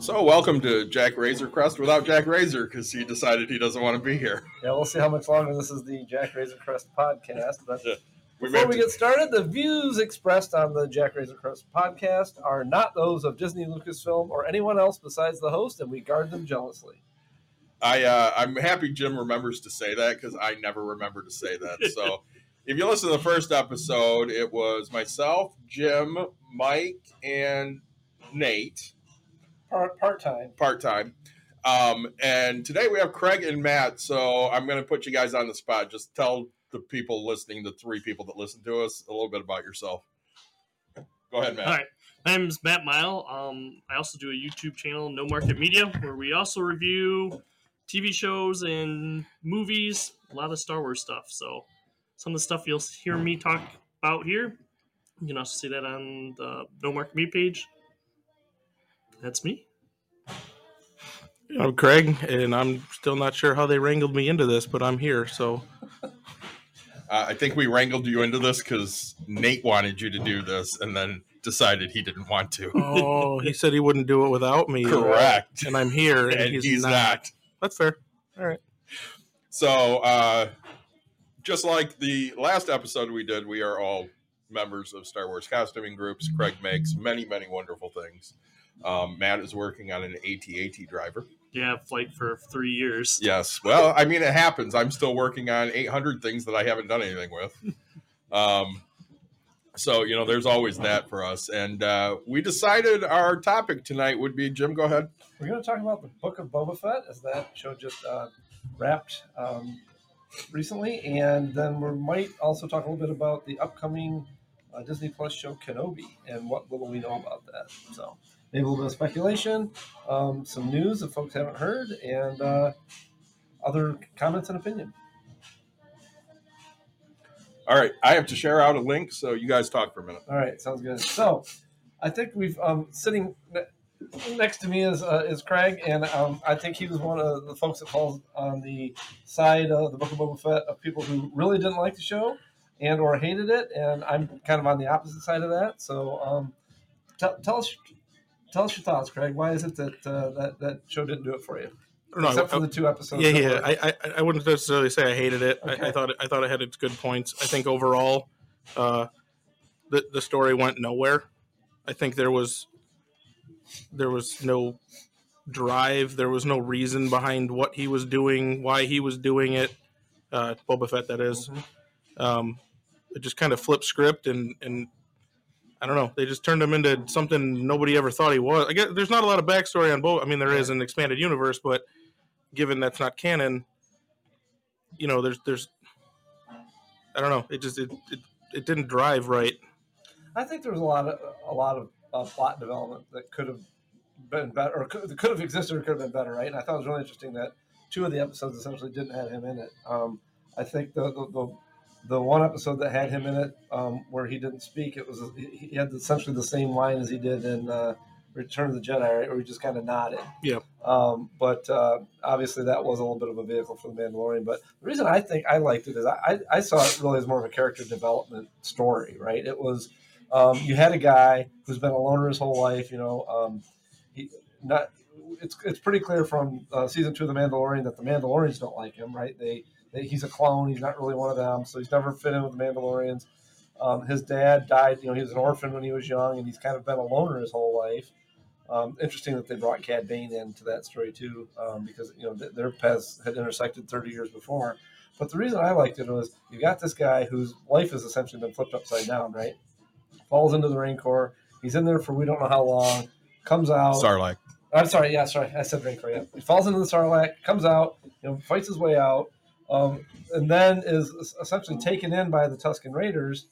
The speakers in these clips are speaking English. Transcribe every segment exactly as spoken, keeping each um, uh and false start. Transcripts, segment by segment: So welcome to Jack Razor Crest without Jack Razor, because he decided he doesn't want to be here. Yeah, we'll see how much longer this is the Jack Razor Crest podcast. But yeah, we before we to- get started, the views expressed on the Jack Razor Crest podcast are not those of Disney, Lucasfilm, or anyone else besides the host, and we guard them jealously. I, uh, I'm happy Jim remembers to say that, because I never remember to say that. So if you listen to the first episode, it was myself, Jim, Mike, and Nate. Part, part-time. Part-time. Um, and today we have Craig and Matt, so I'm going to put you guys on the spot. Just tell the people listening, the three people that listen to us, a little bit about yourself. Go ahead, Matt. All right. My name is Matt Mile. Um, I also do a YouTube channel, No Market Media, where we also review T V shows and movies, a lot of Star Wars stuff. So some of the stuff you'll hear me talk about here, you can also see that on the No Market Media page. That's me. I'm Craig, and I'm still not sure how they wrangled me into this, but I'm here. So uh, I think we wrangled you into this because Nate wanted you to do this and then decided he didn't want to. Oh, he said he wouldn't do it without me. Correct. Right? And I'm here, and, and he's, he's not. not. That's fair. All right. So uh, just like the last episode we did, we are all members of Star Wars costuming groups. Craig makes many, many wonderful things. Um, Matt is working on an AT-AT driver. Yeah, I've flight for three years. Yes. Well, I mean, it happens. I'm still working on eight hundred things that I haven't done anything with. Um, so, you know, there's always that for us. And uh, we decided our topic tonight would be, Jim, go ahead. We're going to talk about the Book of Boba Fett, as that show just uh, wrapped um, recently. And then we might also talk a little bit about the upcoming uh, Disney Plus show Kenobi and what little we know about that. So... maybe a little bit of speculation, um, some news that folks haven't heard, and uh, other comments and opinion. All right. I have to share out a link, so you guys talk for a minute. All right. Sounds good. So I think we've um, – sitting ne- next to me is uh, is Craig, and um, I think he was one of the folks that falls on the side of the Book of Boba Fett of people who really didn't like the show and or hated it, and I'm kind of on the opposite side of that. So um, t- tell us – Tell us your thoughts, Craig. Why is it that uh, that, that show didn't do it for you? No, Except I, for the two episodes. Yeah, yeah. I, I I wouldn't necessarily say I hated it. Okay. I, I thought it, I thought it had its good points. I think overall, uh, the the story went nowhere. I think there was there was no drive. There was no reason behind what he was doing, why he was doing it. Uh, Boba Fett, that is. Mm-hmm. Um, it just kind of flipped script and and. I don't know. They just turned him into something nobody ever thought he was. I guess there's not a lot of backstory on Boba. I mean, there is an expanded universe, but given that's not canon, you know, there's there's I don't know. It just it it, it didn't drive right. I think there was a lot of a lot of uh, plot development that could have been better, or could, could have existed, or could have been better, right? And I thought it was really interesting that two of the episodes essentially didn't have him in it. Um, I think the the, the The one episode that had him in it, um, where he didn't speak, it was he had essentially the same line as he did in uh, Return of the Jedi, right? Where he just kind of nodded. Yeah. Um, but uh, obviously, that was a little bit of a vehicle for the Mandalorian. But the reason I think I liked it is I, I saw it really as more of a character development story, right? It was um, you had a guy who's been a loner his whole life, you know. Um, he not. It's it's pretty clear from uh, season two of the Mandalorian that the Mandalorians don't like him, right? They He's a clone. He's not really one of them, so he's never fit in with the Mandalorians. Um, his dad died. You know, he was an orphan when he was young, and he's kind of been a loner his whole life. Um, interesting that they brought Cad Bane into that story too, um, because you know th- their paths had intersected thirty years before. But the reason I liked it was you got this guy whose life has essentially been flipped upside down. Right, falls into the Rancor. He's in there for we don't know how long. Comes out. Sarlacc. I'm sorry. Yeah, sorry. I said Rancor. Yeah, he falls into the Sarlacc. Comes out. You know, fights his way out. Um, and then is essentially taken in by the Tusken Raiders.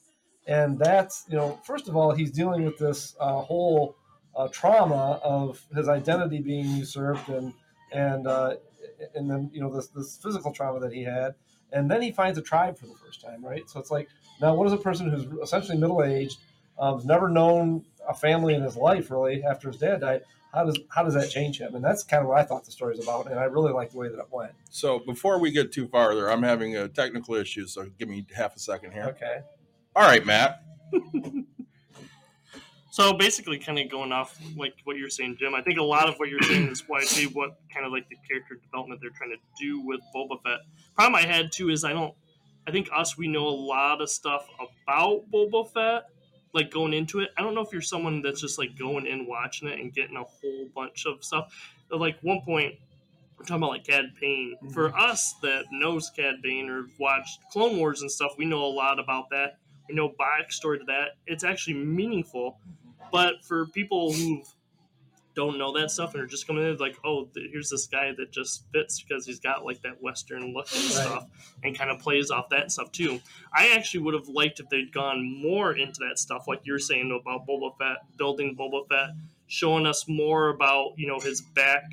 And that's, you know, first of all, he's dealing with this uh, whole uh, trauma of his identity being usurped and, and, uh, and then, you know, this, this physical trauma that he had. And then he finds a tribe for the first time, right? So it's like, now what is a person who's essentially middle-aged, um, has never known a family in his life, really, after his dad died? How does how does that change him? And that's kind of what I thought the story's about, and I really like the way that it went. So before we get too farther, I'm having a technical issue, so give me half a second here. Okay. All right, Matt. So basically, kind of going off like what you're saying, Jim, I think a lot of what you're saying is why I see what kind of like the character development they're trying to do with Boba Fett. Problem I had too is I don't. I think us, we know a lot of stuff about Boba Fett, like going into it. I don't know if you're someone that's just like going in, watching it, and getting a whole bunch of stuff. Like one point, we're talking about like Cad Bane. Mm-hmm. For us that knows Cad Bane or watched Clone Wars and stuff, we know a lot about that. We know backstory to that. It's actually meaningful. But for people who don't know that stuff and are just coming in, like, oh, here's this guy that just fits because he's got like that Western look and stuff, and kind of plays off that stuff too. I actually would have liked if they'd gone more into that stuff, like you're saying about Boba Fett, building Boba Fett, showing us more about, you know, his back,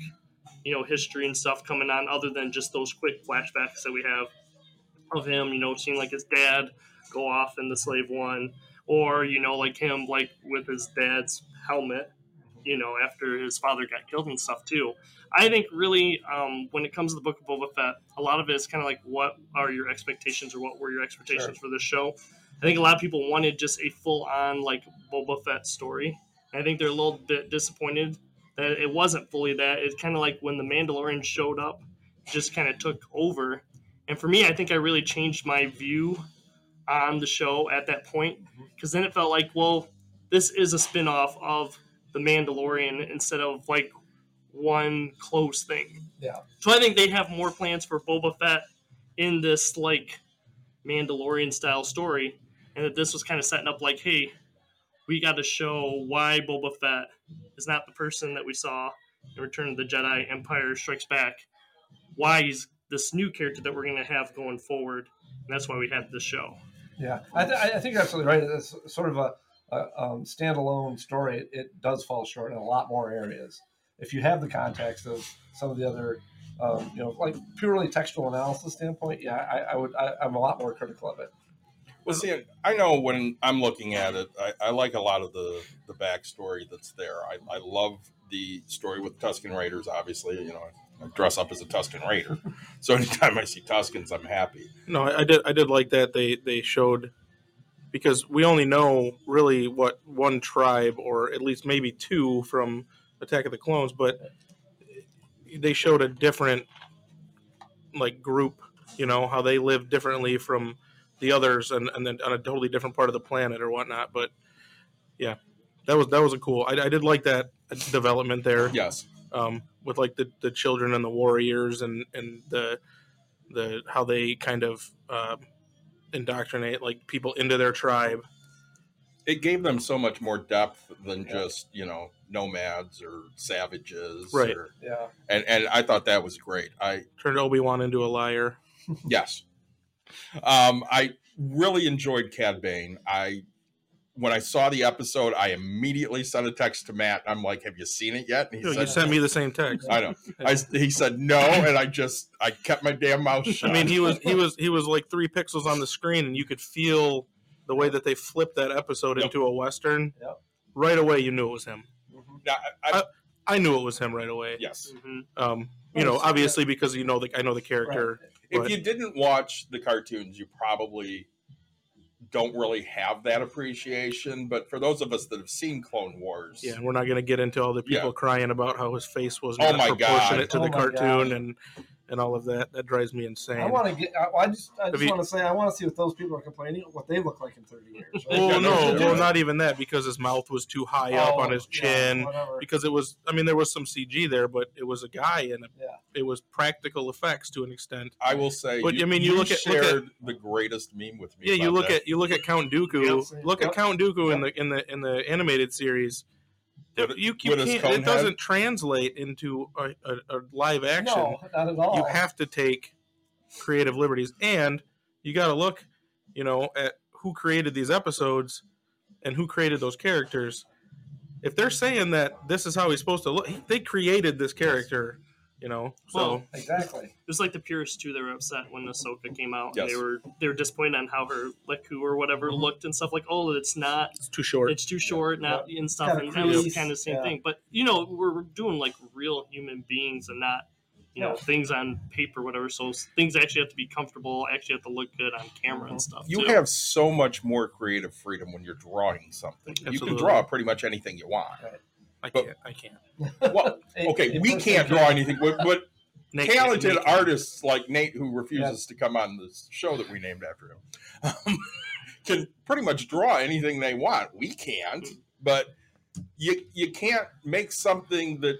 you know, history and stuff coming on, other than just those quick flashbacks that we have of him, you know, seeing like his dad go off in the Slave One. Or, you know, like him, like with his dad's helmet, you know, after his father got killed and stuff, too. I think really um, when it comes to the Book of Boba Fett, a lot of it is kind of like, what are your expectations or what were your expectations sure. for this show? I think a lot of people wanted just a full-on, like, Boba Fett story. And I think they're a little bit disappointed that it wasn't fully that. It's kind of like when The Mandalorian showed up, just kind of took over. And for me, I think I really changed my view on the show at that point, because then it felt like, well, this is a spin-off of The Mandalorian instead of like one close thing. Yeah. So I think they have more plans for Boba Fett in this like Mandalorian style story, and that this was kind of setting up like, hey, we got to show why Boba Fett is not the person that we saw in Return of the Jedi, Empire Strikes Back, why he's this new character that we're going to have going forward. And that's why we had this show. Yeah, I, th- I think you're absolutely right. It's sort of a, a um, standalone story. It, it does fall short in a lot more areas. If you have the context of some of the other, um, you know, like purely textual analysis standpoint, yeah, I, I would. I, I'm a lot more critical of it. Well, see, I know when I'm looking at it, I, I like a lot of the, the backstory that's there. I, I love the story with Tusken Raiders. Obviously, you know, I dress up as a Tusken Raider, so anytime I see Tuskens, I'm happy. No, I did. I did like that they they showed, because we only know really what one tribe, or at least maybe two, from Attack of the Clones, but they showed a different like group. You know how they live differently from the others, and, and then on a totally different part of the planet or whatnot. But yeah, that was that was a cool. I, I did like that development there. Yes. Um, with like the, the children and the warriors and, and the the how they kind of uh, indoctrinate like people into their tribe. It gave them so much more depth than yeah. just, you know, nomads or savages. Right. Or, yeah. And and I thought that was great. I turned Obi-Wan into a liar. Yes. Um, I really enjoyed Cad Bane. I When I saw the episode, I immediately sent a text to Matt. I'm like, "Have you seen it yet?" And he Yo, said, "You sent me the same text." I know. I, he said no, and I just I kept my damn mouth shut. I mean, he was he was he was like three pixels on the screen, and you could feel the way that they flipped that episode yep. into a Western. Yep. Right away, you knew it was him. Mm-hmm. Now, I, I, I knew it was him right away. Yes. Mm-hmm. Um, you know, obviously that. Because you know the I know the character. Right. But if you didn't watch the cartoons, you probably don't really have that appreciation, but for those of us that have seen Clone Wars, yeah, we're not going to get into all the people yeah. crying about how his face was not oh my proportionate God. to oh the cartoon God. and and all of that. That drives me insane. I want to get. I, I just. I have just you, want to say. I want to see what those people are complaining what they look like in thirty years. Right? Well, no, no, well, not even that, because his mouth was too high oh, up on his chin. Yeah, because it was. I mean, there was some C G there, but it was a guy, and it, yeah. it was practical effects to an extent. I will say. But you, I mean, you, you look, shared at, look at the greatest meme with me. Yeah, you look that. at you look at Count Dooku. Yep. Look yep. at Count Dooku yep. in the in the in the animated series. It, you, you can't, it doesn't head? translate into a, a, a live action. No, not at all. You have to take creative liberties, and you got to look, you know, at who created these episodes and who created those characters. If they're saying that this is how he's supposed to look, they created this character, you know. So well, exactly, it was like the purists too. They were upset when Ahsoka came out. Yes. And they were they were disappointed on how her Leku or whatever mm-hmm. looked and stuff. Like, oh, it's not it's too short. It's too short, yeah. not yeah. and stuff. Kind of and that was kind of the same yeah. thing. But you know, we're doing like real human beings and not you know, things on paper, whatever. So things actually have to be comfortable, actually have to look good on camera and stuff. You too. have so much more creative freedom when you're drawing something. Absolutely. You can draw pretty much anything you want. Right. I but, can't. I can't. Well, okay, it, it we can't draw anything, but, but Nate, talented Nate, artists Nate. like Nate, who refuses yeah. to come on this show that we named after him, um, can pretty much draw anything they want. We can't, but you you can't make something that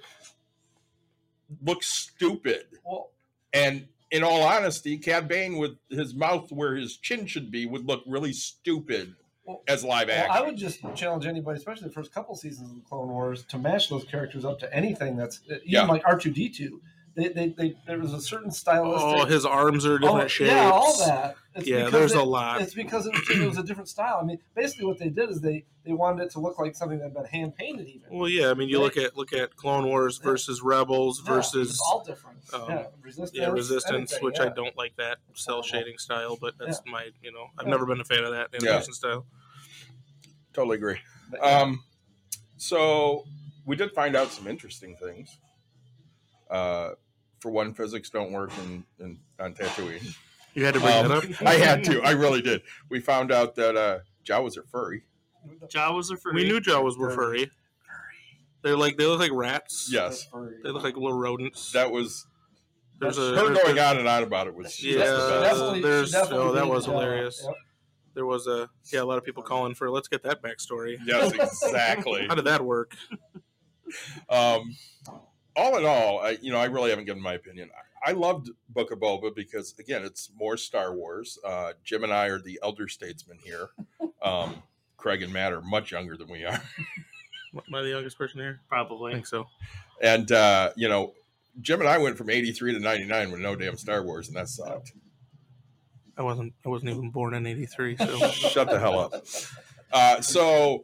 looks stupid. Well, and in all honesty, Cad Bane with his mouth where his chin should be would look really stupid. Well, as live action. Well, I would just challenge anybody, especially the first couple seasons of the Clone Wars, to mash those characters up to anything that's even yeah. like R two D two. They, they, they, there was a certain stylistic. Oh, his arms are different oh, shapes. Yeah, all that. It's yeah, there's it, a lot. It's because it was, it was a different style. I mean, basically what they did is they, they wanted it to look like something that had been hand painted. Even. Well, yeah. I mean, you right? look at look at Clone Wars versus yeah. Rebels versus yeah, it's all different. Um, yeah, Resistance. Yeah, Resistance, anything, which yeah. I don't like that cell shading style, but that's yeah. my you know I've yeah. never been a fan of that animation yeah. style. Totally agree. But, yeah. Um, so we did find out some interesting things. Uh, for one, physics don't work in, in on Tatooine. You had to bring um, that up? I had to. I really did. We found out that uh, Jawas are furry. Jawas are furry. We knew Jawas were furry. furry. They're like they look like rats. Yes. They look like little rodents. That was there's a, her going on and on about it was yeah. The there's oh that was hilarious. Uh, yep. There was a yeah a lot of people calling for let's get that backstory. Yes, exactly. How did that work? Um. All in all, I, you know, I really haven't given my opinion. I, I loved Book of Boba because, again, it's more Star Wars. Uh, Jim and I are the elder statesmen here. Um, Craig and Matt are much younger than we are. Am I the youngest person here? Probably. I think so. And, uh, you know, Jim and I went from eighty-three to ninety-nine with no damn Star Wars, and that sucked. I wasn't I wasn't even born in eighty-three, so. Shut the hell up. Uh, so...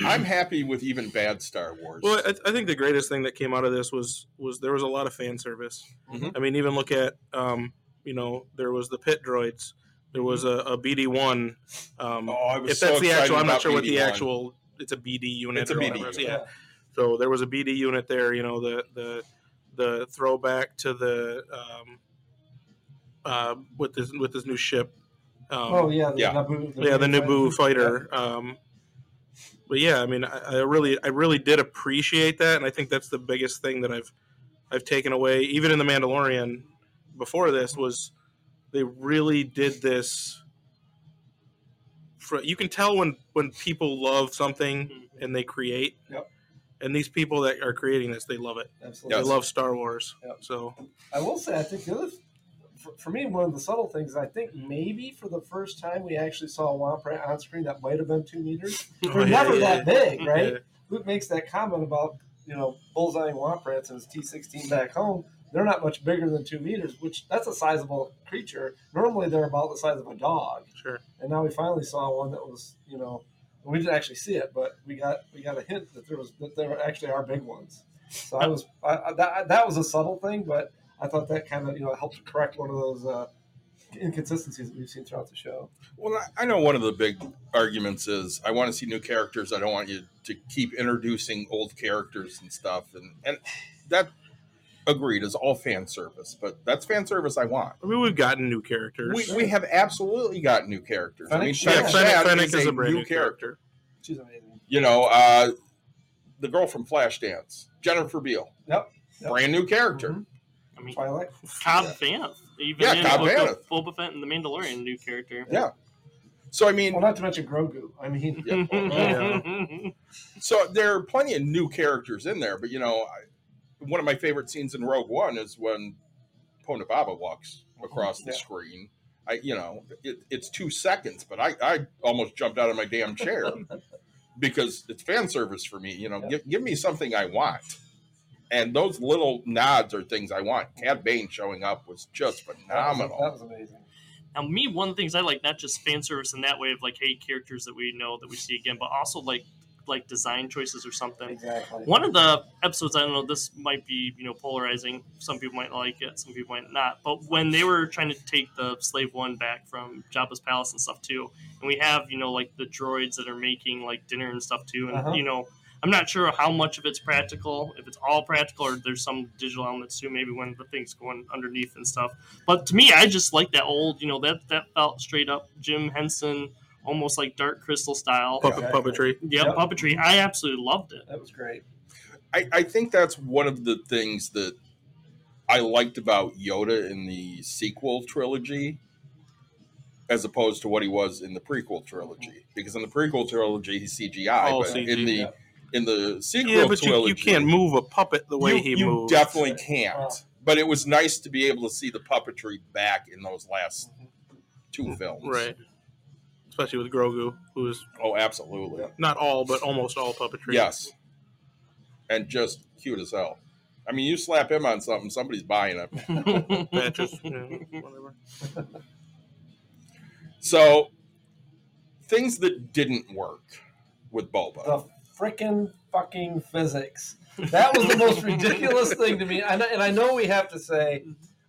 I'm happy with even bad Star Wars. Well, I, I think the greatest thing that came out of this was was there was a lot of fan service. Mm-hmm. I mean, even look at, um, you know, there was the pit droids. There was a, a B D one. Um, oh, I was if that's so the actual, I'm not sure B D what the one. actual, it's a B D unit. It's a B D unit. Yeah. So there was a B D unit there, you know, the the the throwback to the, um, uh, with this with this new ship. Um, oh, yeah. The yeah. Naboo, the yeah, the Naboo fighter. Yeah. Um, But yeah, I mean, I, I really, I really did appreciate that, and I think that's the biggest thing that I've, I've taken away. Even in The Mandalorian, before this was, they really did this. For, you can tell when, when people love something and they create, yep. and these people that are creating this, they love it. Absolutely, they love Star Wars. Yep. So I will say, I think the other, for, for me, one of the subtle things, I think maybe for the first time we actually saw a Wampa right on screen that might have been two meters. They're oh, yeah, never yeah, that yeah. big, right? Yeah. Luke makes that comment about, you know, bullseyeing Wampa rats in his T sixteen back home. They're not much bigger than two meters, which that's a sizable creature. Normally they're about the size of a dog. Sure. And now we finally saw one that was, you know, we didn't actually see it, but we got we got a hint that there was that they were actually our big ones. So I was I, that that was a subtle thing, but. I thought that kind of, you know, helped correct one of those uh, inconsistencies that we've seen throughout the show. Well, I know one of the big arguments is I want to see new characters. I don't want you to keep introducing old characters and stuff. And, and that, agreed, is all fan service. But that's fan service I want. I mean, we've gotten new characters. We, we have absolutely gotten new characters. Fennec, I mean, Fennec, yeah. Fennec is, is a brand new character. character. She's amazing. You know, uh, the girl from Flashdance, Jennifer Beal. Yep. yep. Brand new character. Mm-hmm. I mean, Twilight. Cobb Vanth, even yeah, in Cobb Vanth, Boba Fett and The Mandalorian, new character. Yeah. So I mean, well, not to mention Grogu. I mean, yeah, well, yeah. So there are plenty of new characters in there, but you know, I, one of my favorite scenes in Rogue One is when Pona Baba walks across mm-hmm. the yeah. screen. I, you know, it, it's two seconds, but I, I almost jumped out of my damn chair because it's fan service for me. You know, yeah. give, give me something I want. And those little nods are things I want. Cad Bane showing up was just phenomenal. That was, that was amazing. Now, me, one of the things I like, not just fan service in that way of, like, hey, characters that we know that we see again, but also, like, like design choices or something. Exactly. One of the episodes, I don't know, this might be, you know, polarizing. Some people might like it, some people might not. But when they were trying to take the Slave One back from Jabba's palace and stuff, too, and we have, you know, like, the droids that are making, like, dinner and stuff, too, and, uh-huh. you know, I'm not sure how much of it's practical, if it's all practical or there's some digital elements too, maybe when the thing's going underneath and stuff. But to me, I just like that old, you know, that that felt straight up Jim Henson, almost like Dark Crystal style. Puppet, yeah. Puppetry. Yeah, yep. Puppetry. I absolutely loved it. That was great. I, I think that's one of the things that I liked about Yoda in the sequel trilogy as opposed to what he was in the prequel trilogy. Because in the prequel trilogy, he's C G I. Oh, but C G I. In the... Yeah. In the sequel yeah, but trilogy, you, you can't move a puppet the way you, he you moves. You definitely can't. Oh. But it was nice to be able to see the puppetry back in those last two films, right? Especially with Grogu, who is oh, absolutely not all, but almost all puppetry. Yes, and just cute as hell. I mean, you slap him on something, somebody's buying it. Matches, yeah, whatever. So, things that didn't work with Boba. The- Frickin' fucking physics. That was the most ridiculous thing to me. And I, and I know we have to say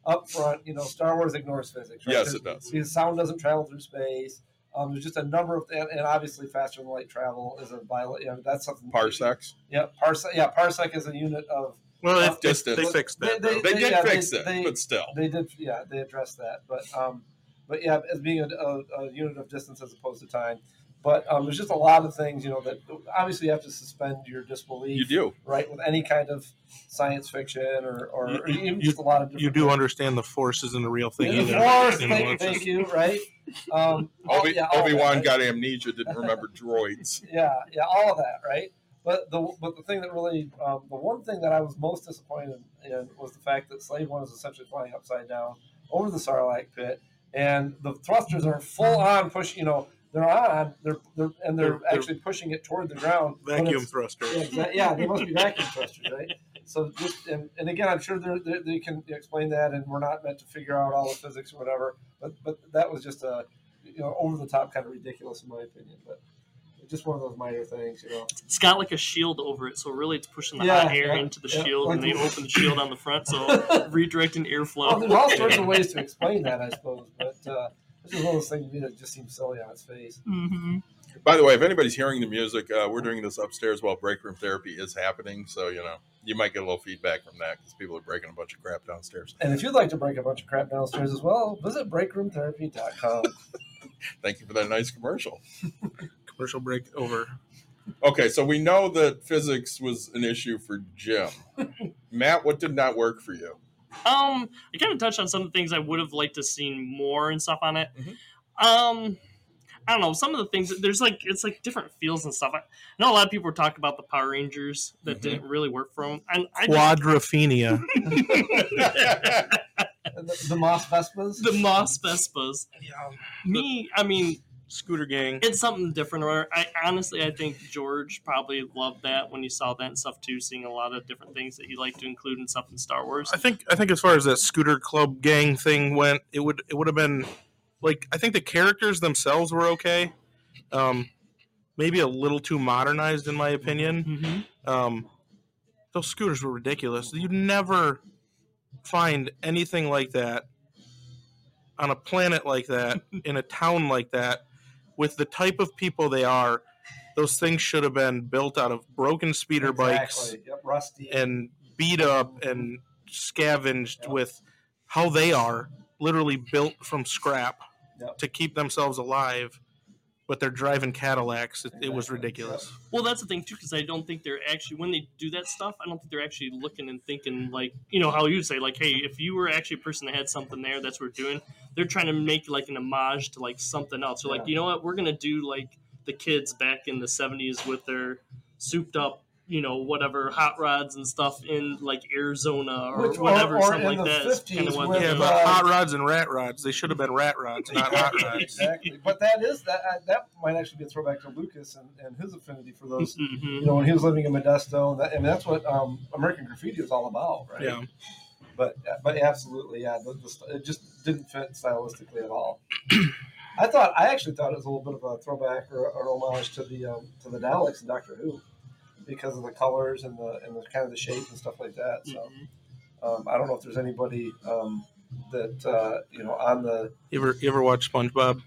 up front, you know, Star Wars ignores physics. Right? Yes, it does. Because sound doesn't travel through space. Um, there's just a number of, and, and obviously faster than light travel is a violent, you know, that's something. Parsecs? Yeah, parsec, yeah, parsec is a unit of. Well, uh, distance. They, they fixed that. They, they, they, they did yeah, fix they, it, they, but still. They did, yeah, they addressed that. But, um, but yeah, as being a, a, a unit of distance as opposed to time. But um, there's just a lot of things, you know, that obviously you have to suspend your disbelief. You do. Right, with any kind of science fiction or, or, you, or even you, just a lot of different You do things. Understand the Force isn't a real thing. The Force, thank, thank you, right? Um, Obi- yeah, Obi-Wan that, got right? amnesia, didn't remember droids. Yeah, yeah, all of that, right? But the but the thing that really, um, the one thing that I was most disappointed in was the fact that Slave One is essentially flying upside down over the Sarlacc pit, and the thrusters are full on push, you know, They're on, they're, they're and they're, they're actually they're pushing it toward the ground. Vacuum thrusters. Yeah, exa- yeah, they must be vacuum thrusters, right? So just and, and again, I'm sure they're, they're, they can explain that, and we're not meant to figure out all the physics or whatever. But but that was just a you know over the top kind of ridiculous in my opinion. But just one of those minor things, you know. It's got like a shield over it, so really it's pushing the yeah, hot air yeah, into the yeah, shield, like and they open the shield on the front, so redirecting airflow. Well, there's all sorts of ways to explain that, I suppose, but. Uh, It's just one of those things to me that just seems silly on its face. Mm-hmm. By the way, if anybody's hearing the music, uh, we're doing this upstairs while break room therapy is happening. So, you know, you might get a little feedback from that because people are breaking a bunch of crap downstairs. And if you'd like to break a bunch of crap downstairs as well, visit break room therapy dot com. Thank you for that nice commercial. Commercial break over. Okay, so we know that physics was an issue for Jim. Matt, what did not work for you? Um, I kind of touched on some of the things I would have liked to seen more and stuff on it. Mm-hmm. Um, I don't know. Some of the things, there's like, it's like different feels and stuff. I know a lot of people were talking about the Power Rangers that mm-hmm. didn't really work for them. And I Quadrophenia. the, the Moss Vespas? The Moss Vespas. Yeah. Me, I mean... Scooter gang. It's something different. I honestly, I think George probably loved that when he saw that and stuff too, seeing a lot of different things that he liked to include in stuff in Star Wars. I think, I think as far as that Scooter Club gang thing went, it would, it would have been like, I think the characters themselves were okay. Um, maybe a little too modernized in my opinion. Mm-hmm. Um, those scooters were ridiculous. You'd never find anything like that on a planet like that, in a town like that. With the type of people they are, those things should have been built out of broken speeder exactly. bikes yep, rusty. And beat up and scavenged yep. with how they are, literally built from scrap yep. to keep themselves alive. But they're driving Cadillacs. It, it was ridiculous. Well, that's the thing, too, because I don't think they're actually, when they do that stuff, I don't think they're actually looking and thinking, like, you know, how you say, like, hey, if you were actually a person that had something there, that's what we're doing. They're trying to make, like, an homage to, like, something else. They're yeah. like, you know what, we're going to do, like, the kids back in the seventies with their souped-up, you know, whatever, hot rods and stuff in, like, Arizona or Which, whatever, or, or something like that. fifties, kind of what yeah, but uh, hot rods and rat rods. They should have been rat rods, not hot rods. Exactly. But that is, that that might actually be a throwback to Lucas and, and his affinity for those, mm-hmm. you know, when he was living in Modesto. That, I mean, that's what um, American Graffiti is all about, right? Yeah. But, but absolutely, yeah, the, the, it just didn't fit stylistically at all. I thought, I actually thought it was a little bit of a throwback or, or homage to the um, to the Daleks in Doctor Who. Because of the colors and the and the kind of the shape and stuff like that. So um, I don't know if there's anybody um, that uh, you know on the. You ever you ever watch SpongeBob?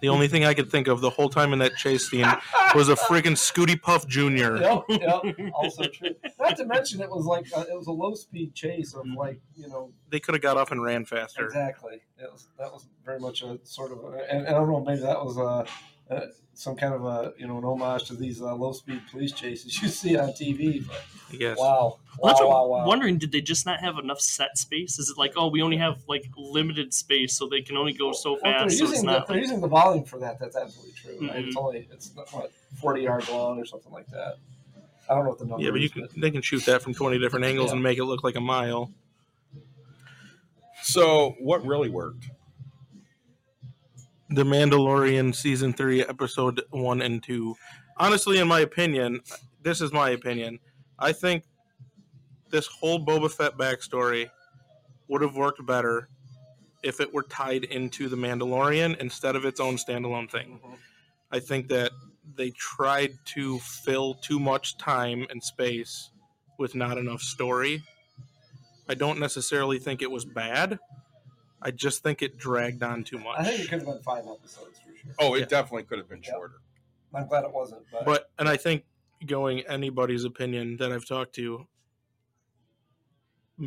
The only thing I could think of the whole time in that chase scene was a friggin' Scooty Puff Junior Yep, yep. Also true. Not to mention it was like a, it was a low speed chase of like you know they could have got up and ran faster. Exactly. It was, that was very much a sort of and, and I don't know maybe that was a, a, some kind of a you know an homage to these uh, low speed police chases you see on T V. But yes. Wow. Wow, well, wow, wow. I'm wondering, did they just not have enough set space? Is it like, oh, we only have like limited space, so they can only go so well, fast? They're using, so it's not the, like... they're using the volume for that. That's absolutely true. Mm-hmm. Right? It's only it's what, forty yards long or something like that. I don't know what the number. Yeah, but you is, can but... they can shoot that from twenty different angles yeah. and make it look like a mile. So, what really worked? The Mandalorian season three, episode one and two. Honestly, in my opinion, this is my opinion. I think. This whole Boba Fett backstory would have worked better if it were tied into The Mandalorian instead of its own standalone thing. Mm-hmm. I think that they tried to fill too much time and space with not enough story. I don't necessarily think it was bad. I just think it dragged on too much. I think it could have been five episodes for sure. Oh, it yeah. definitely could have been yep. shorter. I'm glad it wasn't. But... but and I think going anybody's opinion that I've talked to,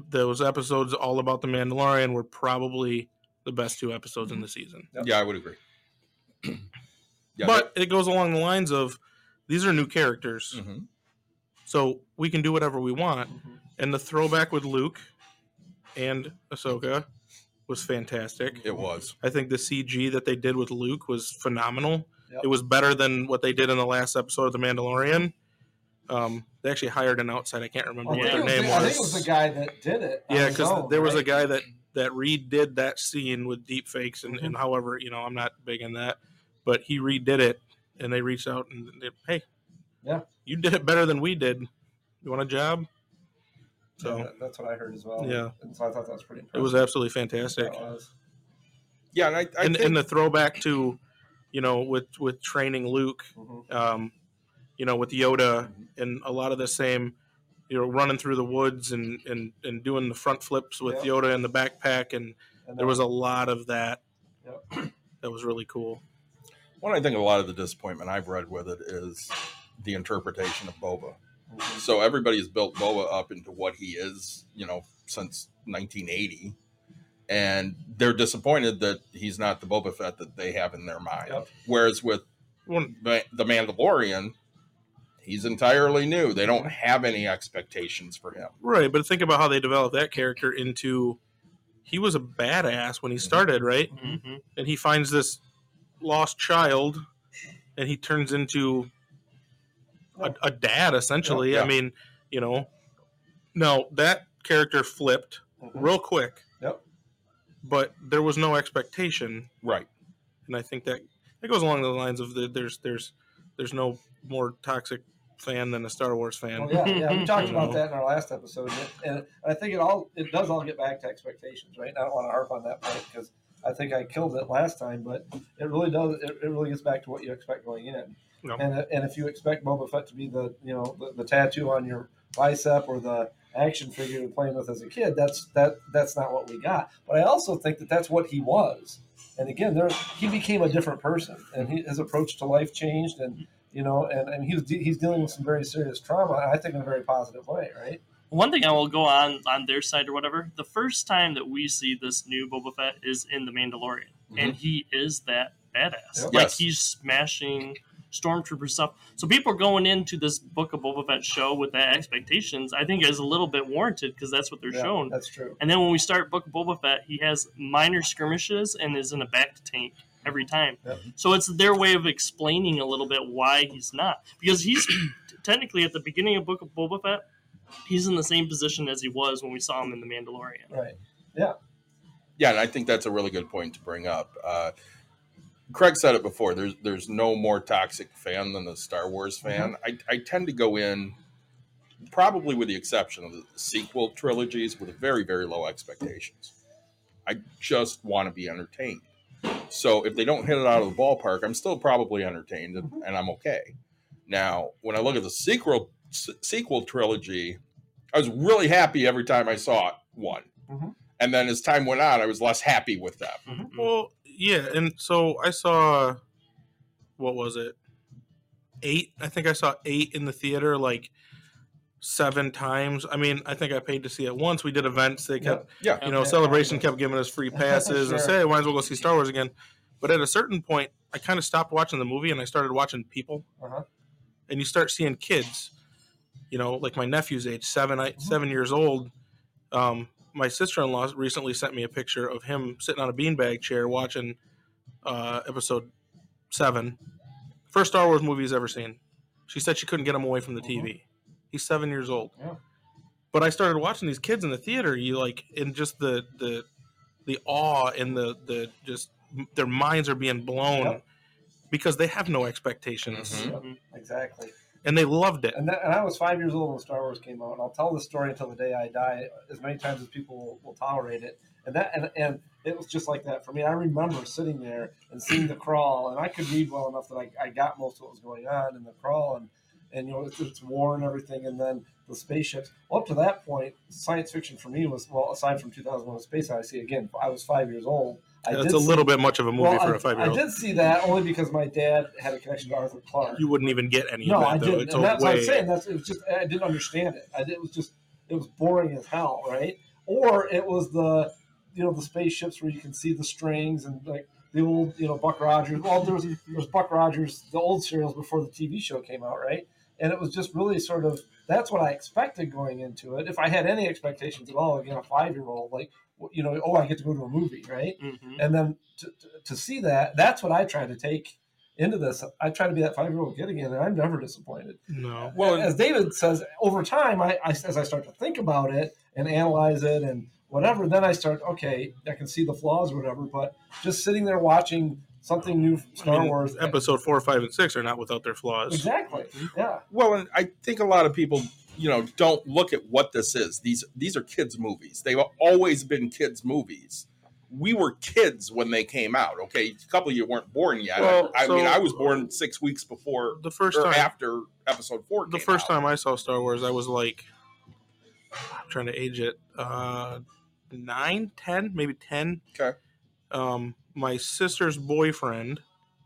those episodes all about The Mandalorian were probably the best two episodes in the season. Yeah, I would agree. yeah, but that... it goes along the lines of these are new characters, mm-hmm. so we can do whatever we want. Mm-hmm. And the throwback with Luke and Ahsoka was fantastic. It was. I think the C G that they did with Luke was phenomenal. Yep. It was better than what they did in the last episode of The Mandalorian. Um, they actually hired an outside. I can't remember well, what their was, name was. I think it was the guy that did it. Yeah, because there was right? a guy that, that redid that scene with deep fakes and, mm-hmm. and however, you know, I'm not big in that, but he redid it and they reached out and they, hey, yeah, you did it better than we did. You want a job? So yeah, that's what I heard as well. Yeah. And so I thought that was pretty impressive. It was absolutely fantastic. Was. Yeah. And, I, I and, think... and the throwback to, you know, with, with training Luke, mm-hmm. um, you know, with Yoda and a lot of the same, you know, running through the woods and, and, and doing the front flips with yep. Yoda in the backpack. And, and there was a lot of that yep. that was really cool. Well, I think a lot of the disappointment I've read with it is the interpretation of Boba. Mm-hmm. So everybody's built Boba up into what he is, you know, since nineteen eighty. And they're disappointed that he's not the Boba Fett that they have in their mind. Yep. Whereas with The Mandalorian... he's entirely new. They don't have any expectations for him. Right, but think about how they developed that character into... he was a badass when he started, right? Mm-hmm. And he finds this lost child, and he turns into a, a dad, essentially. Yeah, yeah. I mean, you know... now, that character flipped mm-hmm. real quick. Yep. But there was no expectation. Right. And I think that, that goes along the lines of the, there's there's there's no more toxic fan than a Star Wars fan. Well, yeah, yeah, we talked about that in our last episode, and, it, and I think it all it does all get back to expectations, right? And I don't want to harp on that point because I think I killed it last time, but it really does. It, it really gets back to what you expect going in, no. and and if you expect Boba Fett to be the you know the, the tattoo on your bicep or the action figure you're playing with as a kid, that's that that's not what we got. But I also think that that's what he was, and again, there he became a different person, and he, his approach to life changed, and. You know, and, and he was de- he's dealing with some very serious trauma, I think, in a very positive way, right? One thing I will go on on their side or whatever, the first time that we see this new Boba Fett is in The Mandalorian, mm-hmm. and he is that badass. Yep. Like, yes. he's smashing stormtrooper stuff. So people are going into this Book of Boba Fett show with that expectations, I think, is a little bit warranted because that's what they're yeah, shown. That's true. And then when we start Book of Boba Fett, he has minor skirmishes and is in a back tank. Every time. Yep. So it's their way of explaining a little bit why he's not. Because he's technically at the beginning of Book of Boba Fett, he's in the same position as he was when we saw him in The Mandalorian. Right. Yeah. Yeah, and I think that's a really good point to bring up. Uh, Craig said it before, there's there's no more toxic fan than the Star Wars fan. Mm-hmm. I, I tend to go in, probably with the exception of the sequel trilogies, with very, very low expectations. I just want to be entertained. So if they don't hit it out of the ballpark, I'm still probably entertained and, and I'm okay. Now, when I look at the sequel s- sequel trilogy, I was really happy every time I saw it, one. Mm-hmm. And then as time went on, I was less happy with that. Mm-hmm. Well, yeah, and so I saw, what was it? Eight. I think I saw eight in the theater, like seven times. I mean, I think I paid to see it once. We did events. They kept, yeah, yeah. you know, okay. Celebration kept giving us free passes sure. and say, hey, might as well go see Star Wars again. But at a certain point, I kind of stopped watching the movie and I started watching people. Uh-huh. And you start seeing kids, you know, like my nephew's age, seven, eight, seven years old. Um, my sister-in-law recently sent me a picture of him sitting on a beanbag chair watching uh, episode seven. First Star Wars movie he's ever seen. She said she couldn't get him away from the mm-hmm. T V. He's seven years old. Yeah. But I started watching these kids in the theater. You like, and just the the the awe and the the just their minds are being blown yep. because they have no expectations. Mm-hmm. Yep. Exactly. And they loved it. And, that, and I was five years old when Star Wars came out, and I'll tell the story until the day I die, as many times as people will, will tolerate it. And that, and, and it was just like that for me. I remember sitting there and seeing the crawl, and I could read well enough that I, I got most of what was going on in the crawl, and, and you know, it's, it's war and everything, and then the spaceships. Well, up to that point, science fiction for me was, well, aside from two thousand one: A Space Odyssey, again, I was five years old. I That's a little see, bit much of a movie well, for I, a five-year-old. I did see that only because my dad had a connection to Arthur Clarke. You wouldn't even get any no, of that, I though. Didn't. It's and that's way... what I'm saying. That's, it was just, I didn't understand it. I did, it was just, it was boring as hell, right? Or it was the, you know, the spaceships where you can see the strings and, like, the old, you know, Buck Rogers. Well, there was, there was Buck Rogers, the old serials before the T V show came out, right? And it was just really sort of, that's what I expected going into it. If I had any expectations at all, again, a five-year-old, like, you know, oh, I get to go to a movie, right? Mm-hmm. And then to, to, to see that, that's what I try to take into this. I try to be that five-year-old kid again, and I'm never disappointed. No. Well, as David says, over time, I, I as I start to think about it and analyze it and whatever, then I start, okay, I can see the flaws or whatever, but just sitting there watching something new from Star I mean, Wars. Episode four, five, and six are not without their flaws. Exactly, yeah. Well, and I think a lot of people... you know, don't look at what this is. These these are kids' movies. They've always been kids' movies. We were kids when they came out, okay? A couple of you weren't born yet. Well, I, so I mean, I was born six weeks before the first or time, after episode four The first out. time I saw Star Wars, I was like, I'm trying to age it, uh, nine, ten, maybe ten. Okay. Um, my sister's boyfriend,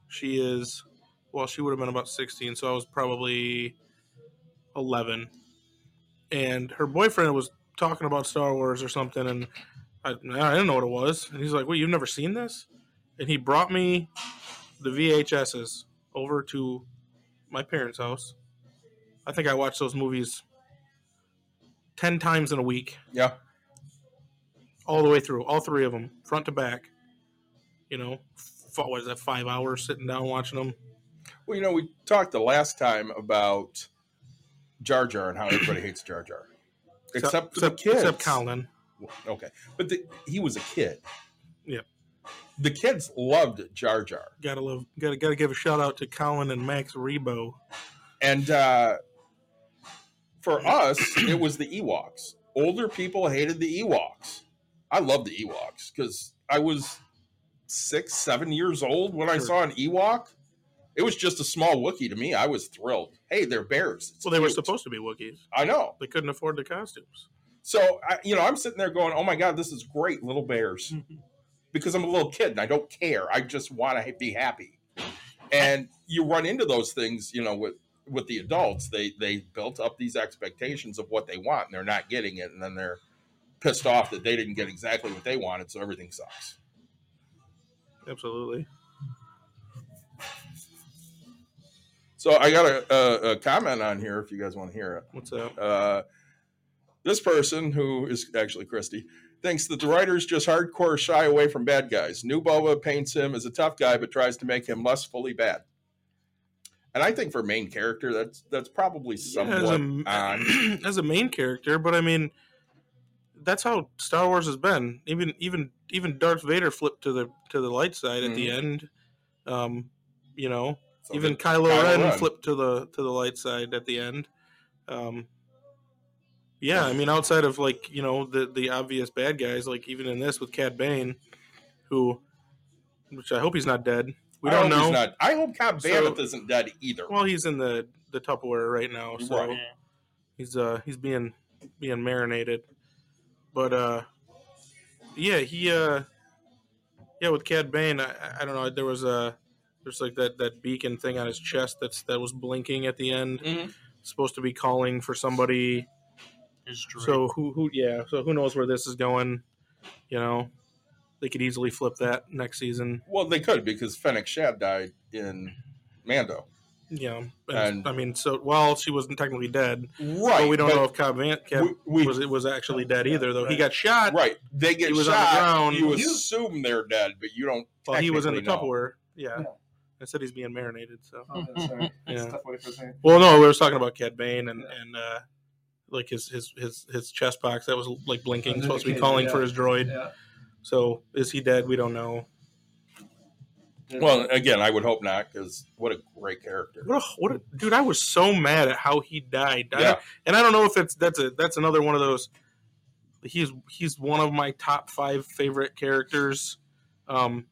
she is, well, she would have been about sixteen, so I was probably eleven. And her boyfriend was talking about Star Wars or something, and I, I didn't know what it was. And he's like, "Wait, you've never seen this?" And he brought me the V H S's over to my parents' house. I think I watched those movies ten times in a week. Yeah. All the way through, all three of them, front to back. You know, what was that, five hours sitting down watching them? Well, you know, we talked the last time about Jar Jar and how everybody hates Jar Jar, except except, for the kids. Except Colin. Okay, but the, he was a kid. Yeah, the kids loved Jar Jar. Gotta love. Gotta gotta give a shout out to Colin and Max Rebo. And uh, for us, it was the Ewoks. Older people hated the Ewoks. I love the Ewoks because I was six, seven years old when sure. I saw an Ewok. It was just a small Wookiee to me. I was thrilled. Hey, they're bears. It's well, they cute. Were supposed to be Wookiees. I know. They couldn't afford the costumes. So, I, you know, I'm sitting there going, oh, my God, this is great, little bears. Because I'm a little kid and I don't care. I just want to be happy. And you run into those things, you know, with, with the adults. They they built up these expectations of what they want, and they're not getting it. And then they're pissed off that they didn't get exactly what they wanted, so everything sucks. Absolutely. So I got a, a, a comment on here if you guys want to hear it. What's up? Uh, this person, who is actually Christy, thinks that the writers just hardcore shy away from bad guys. New Boba paints him as a tough guy, but tries to make him less fully bad. And I think for main character, that's that's probably somewhat yeah, as a, on. As a main character, but I mean, that's how Star Wars has been. Even even even Darth Vader flipped to the to the light side mm-hmm. at the end. Um, you know. So even Kylo, Kylo Ren, Ren flipped to the to the light side at the end. Um, yeah, I mean, outside of, like, you know, the, the obvious bad guys, like even in this with Cad Bane, who, which I hope he's not dead. We I don't know. He's not. I hope Cad Bane so, isn't dead either. Well, he's in the, the Tupperware right now, so right. he's uh he's being being marinated. But uh, yeah, he uh, Yeah, with Cad Bane, I, I don't know. There was a there's like that, that beacon thing on his chest that's that was blinking at the end, mm-hmm. supposed to be calling for somebody. So who who yeah? So who knows where this is going? You know, they could easily flip that next season. Well, they could because Fennec Shand died in Mando. Yeah, and, and I mean, so well, she wasn't technically dead, right? But we don't but know if Cad Bane was it was actually dead dead either, though. Right. He got shot, right? They get he was shot. On the ground. You assume they're dead, but you don't. Well, he was in the Tupperware. Yeah, yeah. I said he's being marinated. So, oh, that's right. That's yeah. a tough way for saying. Well, no, we were talking about Cad Bane and yeah. and uh, like his, his his his chest box that was like blinking, supposed to be calling yeah. for his droid. Yeah. So, is he dead? We don't know. Well, again, I would hope not, because what a great character! What a, what a, dude! I was so mad at how he died, I, yeah. and I don't know if it's that's a that's another one of those. He's he's one of my top five favorite characters. Um,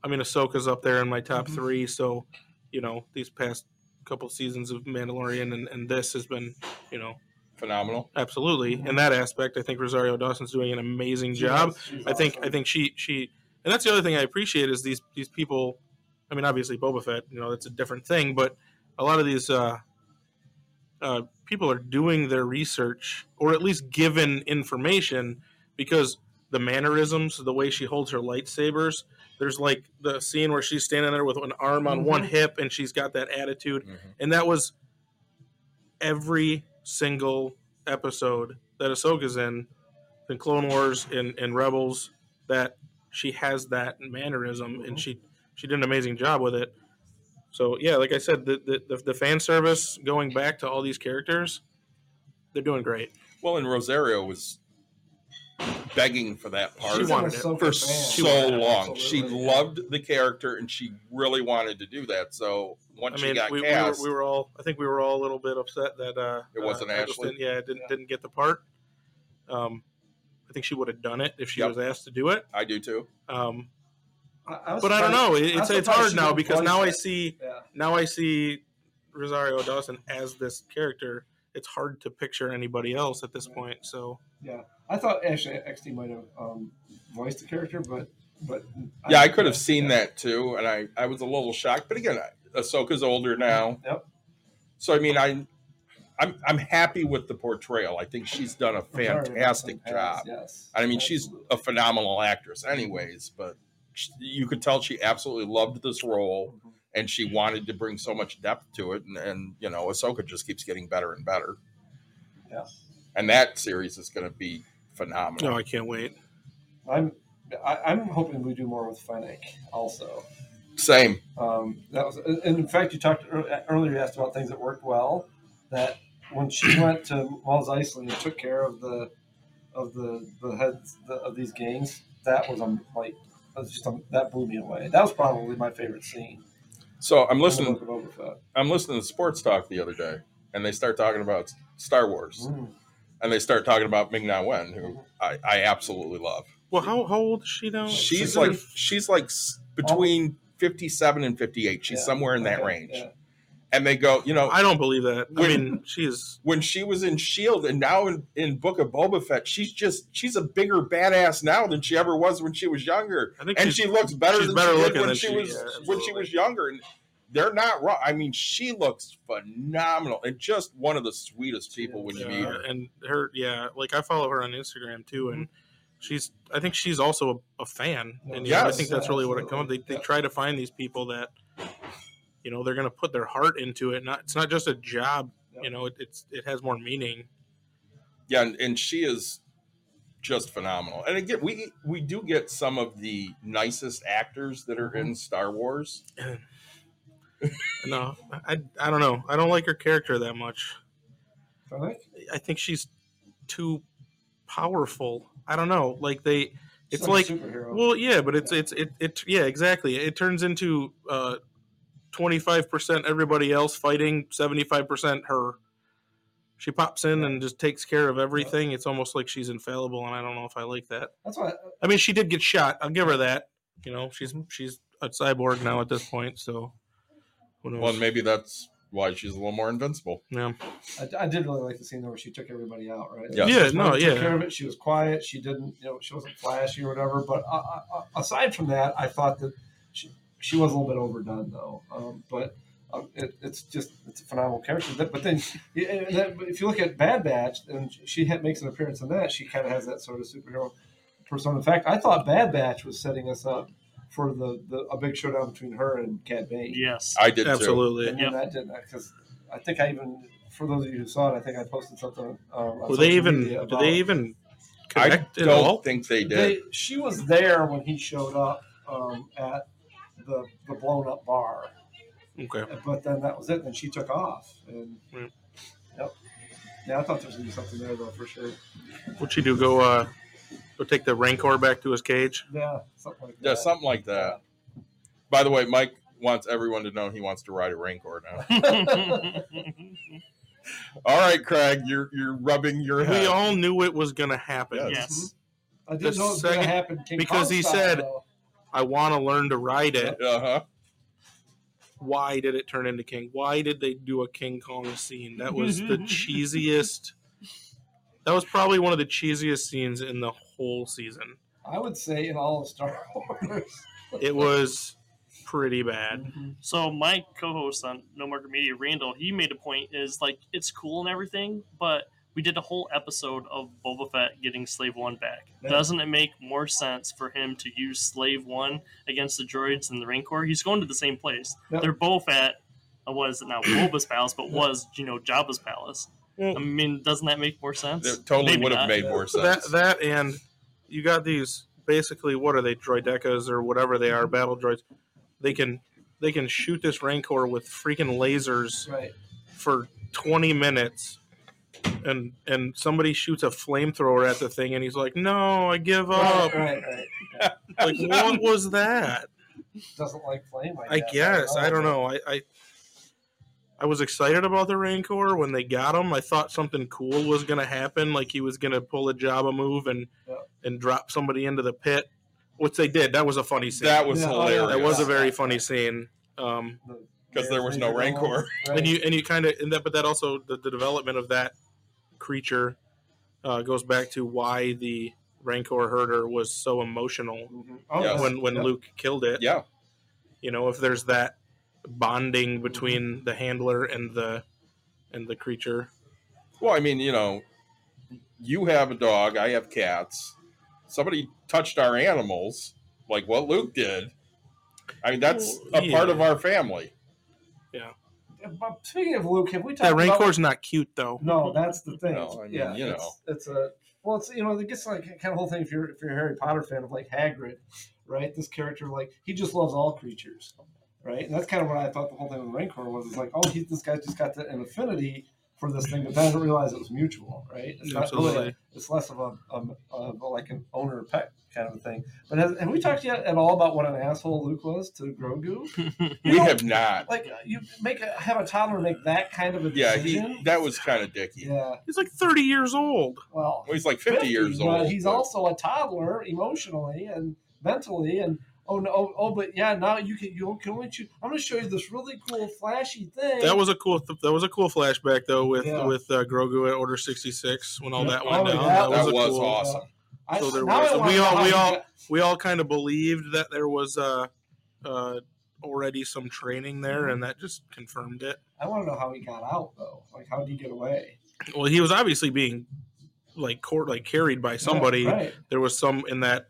I mean, Ahsoka's up there in my top mm-hmm. three. So, you know, these past couple seasons of Mandalorian and, and this has been, you know, phenomenal. Absolutely, mm-hmm. in that aspect, I think Rosario Dawson's doing an amazing she job. Is, I think awesome. I think she she. And that's the other thing I appreciate is these these people. I mean, obviously Boba Fett, you know, that's a different thing. But a lot of these uh, uh, people are doing their research, or at least given information, because the mannerisms, the way she holds her lightsabers. There's like the scene where she's standing there with an arm on mm-hmm. one hip, and she's got that attitude, mm-hmm. and that was every single episode that Ahsoka's in, in Clone Wars and, and Rebels, that. She has that mannerism, and she, she did an amazing job with it. So, yeah, like I said, the, the the fan service going back to all these characters, they're doing great. Well, and Rosario was begging for that part. She wanted it for so long. She loved the character, and she really wanted to do that. So once she got cast, we were all I think we were all a little bit upset that uh, it wasn't uh, Ashley. Yeah, didn't yeah. didn't get the part. Um. I think she would have done it if she yep. was asked to do it. I do too. Um, I but I don't know. It's it's hard now because now I see yeah. now I see Rosario Dawson as this character. It's hard to picture anybody else at this right. point. So yeah, I thought Ashley X D might have um, voiced the character, but but yeah, I, I could have seen yeah. that too, and I, I was a little shocked. But again, Ahsoka's older now. Yep. So I mean, I. I'm I'm happy with the portrayal. I think she's done a fantastic job. Yes, I mean, absolutely. She's a phenomenal actress anyways, but she, you could tell she absolutely loved this role, mm-hmm. and she wanted to bring so much depth to it. And, and, you know, Ahsoka just keeps getting better and better. Yeah. And that series is going to be phenomenal. No, I can't wait. I'm I, I'm hoping we do more with Fennec also. Same. Um, that was, and in fact, you talked earlier, you asked about things that worked well. That when she went to Mos Eisley and took care of the of the, the heads the, of these gangs, that was um, like that was just um, that blew me away. That was probably my favorite scene. So I'm listening. I'm listening to Sports Talk the other day, and they start talking about Star Wars, mm. and they start talking about Ming-Na Wen, who I, I absolutely love. Well, how, how old is she now? She's like in... she's like between fifty-seven and fifty-eight. She's yeah. somewhere in that okay. range. Yeah. And they go, you know... I don't believe that. When, I mean, she's... When she was in S H I E L D and now in, in Book of Boba Fett, she's just... She's a bigger badass now than she ever was when she was younger. I think and she looks better than better she did when, she, she, was, yeah, when she was younger. And they're not wrong. I mean, she looks phenomenal. And just one of the sweetest people yeah, when you yeah, meet her. And her, yeah. Like, I follow her on Instagram, too. And she's... I think she's also a, a fan. And yes, know, I think that's really absolutely. What it comes... They, they yeah. try to find these people that... You know, they're going to put their heart into it. Not, it's not just a job. Yep. You know, it, it's it has more meaning. Yeah, and, and she is just phenomenal. And again, we we do get some of the nicest actors that are in Star Wars. No, I I don't know. I don't like her character that much. Right. I think she's too powerful. I don't know. Like they, it's like, superhero. Well, yeah, but it's yeah. it's it it yeah exactly. It turns into. Uh, twenty-five percent everybody else fighting, seventy-five percent her. She pops in and just takes care of everything. It's almost like she's infallible, and I don't know if I like that. That's why. I mean, she did get shot. I'll give her that. You know, she's she's a cyborg now at this point, so who knows? Well, maybe that's why she's a little more invincible. Yeah, I, I did really like the scene where she took everybody out, right? Yes. Yeah, no, yeah. Took care of it. She was quiet. She didn't, you know, she wasn't flashy or whatever. But I, I, aside from that, I thought that she she was a little bit overdone, though. Um, but um, it, it's just it's a phenomenal character. But then, if you look at Bad Batch, and she had, makes an appearance in that, she kind of has that sort of superhero persona. In fact, I thought Bad Batch was setting us up for the, the a big showdown between her and Cad Bane. Yes, I did absolutely. Too. And then yep. that didn't, because I think I even, for those of you who saw it, I think I posted something. Um, well, they even did they even connect I at all? I don't think they did. They, she was there when he showed up um, at the the blown up bar. Okay, but then that was it. Then she took off. And, mm. Yep. Yeah, I thought there was gonna be something there though for sure. What'd she do? Go. Uh... Go take the Rancor back to his cage. Yeah, something like that. Yeah, something like that. Yeah. By the way, Mike wants everyone to know he wants to ride a Rancor now. All right, Craig, you're you're rubbing your head. We all knew it was going to happen. Yes. yes. I didn't the know it was going to happen. King because Kong he style, said, though. I want to learn to ride it. Uh-huh. Why did it turn into King? Why did they do a King Kong scene? That was the cheesiest... That was probably one of the cheesiest scenes in the whole season. I would say in all of Star Wars. It was pretty bad. Mm-hmm. So my co-host on No Market Media, Randall, he made a point is like, it's cool and everything, but we did a whole episode of Boba Fett getting Slave One back. Yeah. Doesn't it make more sense for him to use Slave One against the droids and the Rancor? He's going to the same place. Yep. They're both at, what is it now, Boba's palace, but was, you know, Jabba's palace. I mean, doesn't that make more sense? It totally Maybe would have not. made more sense. That, that and you got these, basically, what are they, droidecas or whatever they are, battle droids. They can they can shoot this Rancor with freaking lasers right. for twenty minutes, and and somebody shoots a flamethrower at the thing, and he's like, no, I give up. Right, right, right. Like, what was that? Doesn't like flame, I guess. I, guess. I don't know. I... I I was excited about the Rancor when they got him. I thought something cool was going to happen, like he was going to pull a Jabba move and yep. and drop somebody into the pit, which they did. That was a funny scene. That was yeah, hilarious. That was a very funny scene because um, yeah, there was no Rancor. Right. And you and you kind of that, but that also the, the development of that creature uh, goes back to why the Rancor herder was so emotional mm-hmm. oh, yes. when when yep. Luke killed it. Yeah, you know, if there's that bonding between mm-hmm. the handler and the and the creature. Well, I mean, you know, you have a dog, I have cats. Somebody touched our animals, like what Luke did. I mean, that's well, a yeah. part of our family. Yeah. But speaking of Luke, have we talked? That Rancor's about... not cute, though. No, that's the thing. No, I mean, yeah, you it's, know, it's a well, it's you know, it gets like kind of whole thing if you're if you're a Harry Potter fan of like Hagrid, right? This character, like he just loves all creatures. Right, and that's kind of what I thought the whole thing with Rancor was. It's like, oh, he, this guy just got an affinity for this thing, but then I didn't realize it was mutual, right? It's not really, it's less of a, a, a like an owner pet kind of a thing. But has, have we talked yet at all about what an asshole Luke was to Grogu? We have not. Like you make a, have a toddler make that kind of a decision. Yeah, he, that was kind of dicky. Yeah, he's like thirty years old. Well, well he's like fifty, fifty years old. But he's but... also a toddler emotionally and mentally and. Oh no! Oh, oh, but yeah. Now you can you can only choose. I'm going to show you this really cool, flashy thing. That was a cool. Th- that was a cool flashback though with yeah. with uh, Grogu at Order sixty-six when all yeah. that went oh, down. Yeah. That, that was, was cool, awesome. Yeah. So there was. So we all we all got... we all kind of believed that there was uh, uh, already some training there, mm-hmm. and that just confirmed it. I want to know how he got out though. Like, how did he get away? Well, he was obviously being like court like carried by somebody. Yeah, right. There was some in that.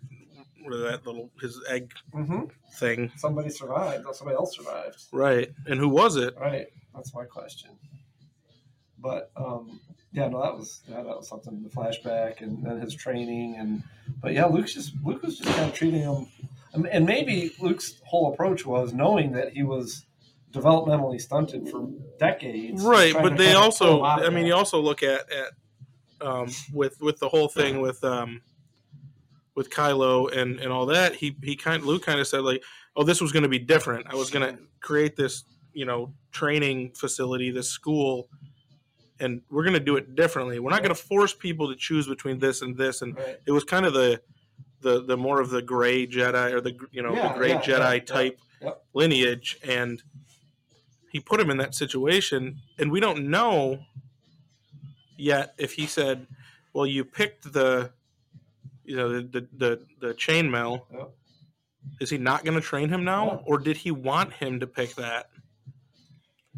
That little his egg mm-hmm. thing. Somebody survived. Somebody else survived. Right, and who was it? Right, that's my question. But um, yeah, no, that was yeah, that was something. The flashback and then his training, and but yeah, Luke's just Luke was just kind of treating him, and maybe Luke's whole approach was knowing that he was developmentally stunted for decades. Right, but they also, I mean, you also look at at um, with with the whole thing yeah. with. Um, with Kylo and, and all that, he he kind Luke kind of said like, oh, this was going to be different. I was going to create this, you know, training facility, this school, and we're going to do it differently. We're not right. going to force people to choose between this and this. And right. it was kind of the the the more of the gray Jedi or the you know yeah, the gray yeah, Jedi yeah, type yeah, yeah. lineage. And he put him in that situation, and we don't know yet if he said, well, you picked the, you know, the the the chainmail. Yeah. Is he not going to train him now, yeah. or did he want him to pick that?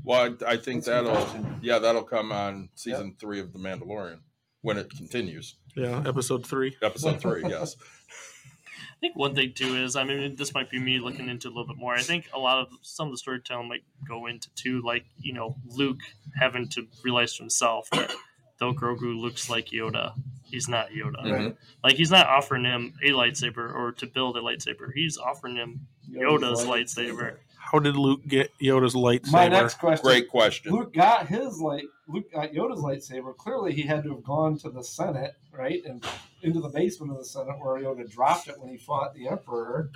Well, I, I think That's that'll yeah that'll come on season yeah. three of The Mandalorian when it continues. Yeah, episode three. Episode three, yes. I think one thing too is, I mean, this might be me looking into it a little bit more. I think a lot of some of the storytelling might go into too, like, you know, Luke having to realize to himself that though Grogu looks like Yoda, he's not Yoda. Mm-hmm. Like, he's not offering him a lightsaber or to build a lightsaber. He's offering him Yoda's, Yoda's lightsaber. lightsaber. How did Luke get Yoda's lightsaber? My next question. Great question. Luke got his light. Luke got Yoda's lightsaber. Clearly, he had to have gone to the Senate, right, and into the basement of the Senate where Yoda dropped it when he fought the Emperor.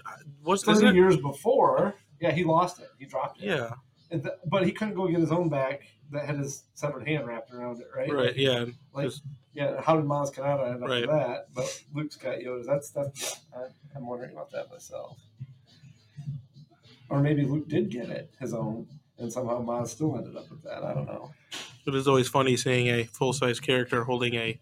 What's thirty it? years before? Yeah, he lost it. He dropped it. Yeah, and th- but he couldn't go get his own back that had his severed hand wrapped around it, right? Right. Yeah. Like, just... yeah. How did Maz Kanata end up right. with that? But Luke's got Yoda's. That's that's. Yeah, I'm wondering about that myself. Or maybe Luke did get it, his own, and somehow Maz still ended up with that. I don't know. It is always funny seeing a full-size character holding a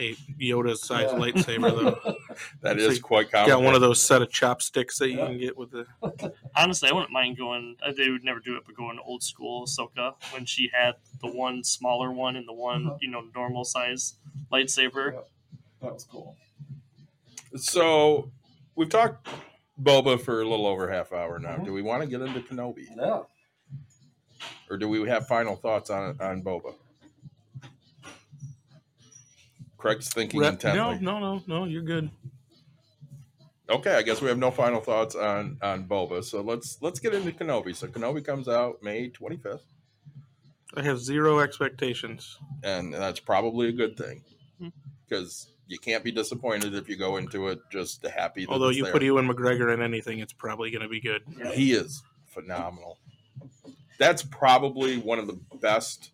a Yoda-sized yeah. lightsaber, though. that it's is like, quite common. Got one of those set of chopsticks that yeah. you can get with the... Honestly, I wouldn't mind going... They would never do it, but going old school Ahsoka, when she had the one smaller one and the one, mm-hmm. you know, normal-sized lightsaber. Yeah. That was cool. So, we've talked... Boba for a little over half hour now. Mm-hmm. Do we want to get into Kenobi? No. Or do we have final thoughts on on Boba? Craig's thinking Re- intently. No, no, no, no. You're good. Okay, I guess we have no final thoughts on on Boba. So let's let's get into Kenobi. So Kenobi comes out May twenty-fifth. I have zero expectations, and that's probably a good thing because. Mm-hmm. You can't be disappointed if you go into it just happy. That Although you there. put Ewan McGregor in anything, it's probably going to be good. Yeah, he is phenomenal. That's probably one of the best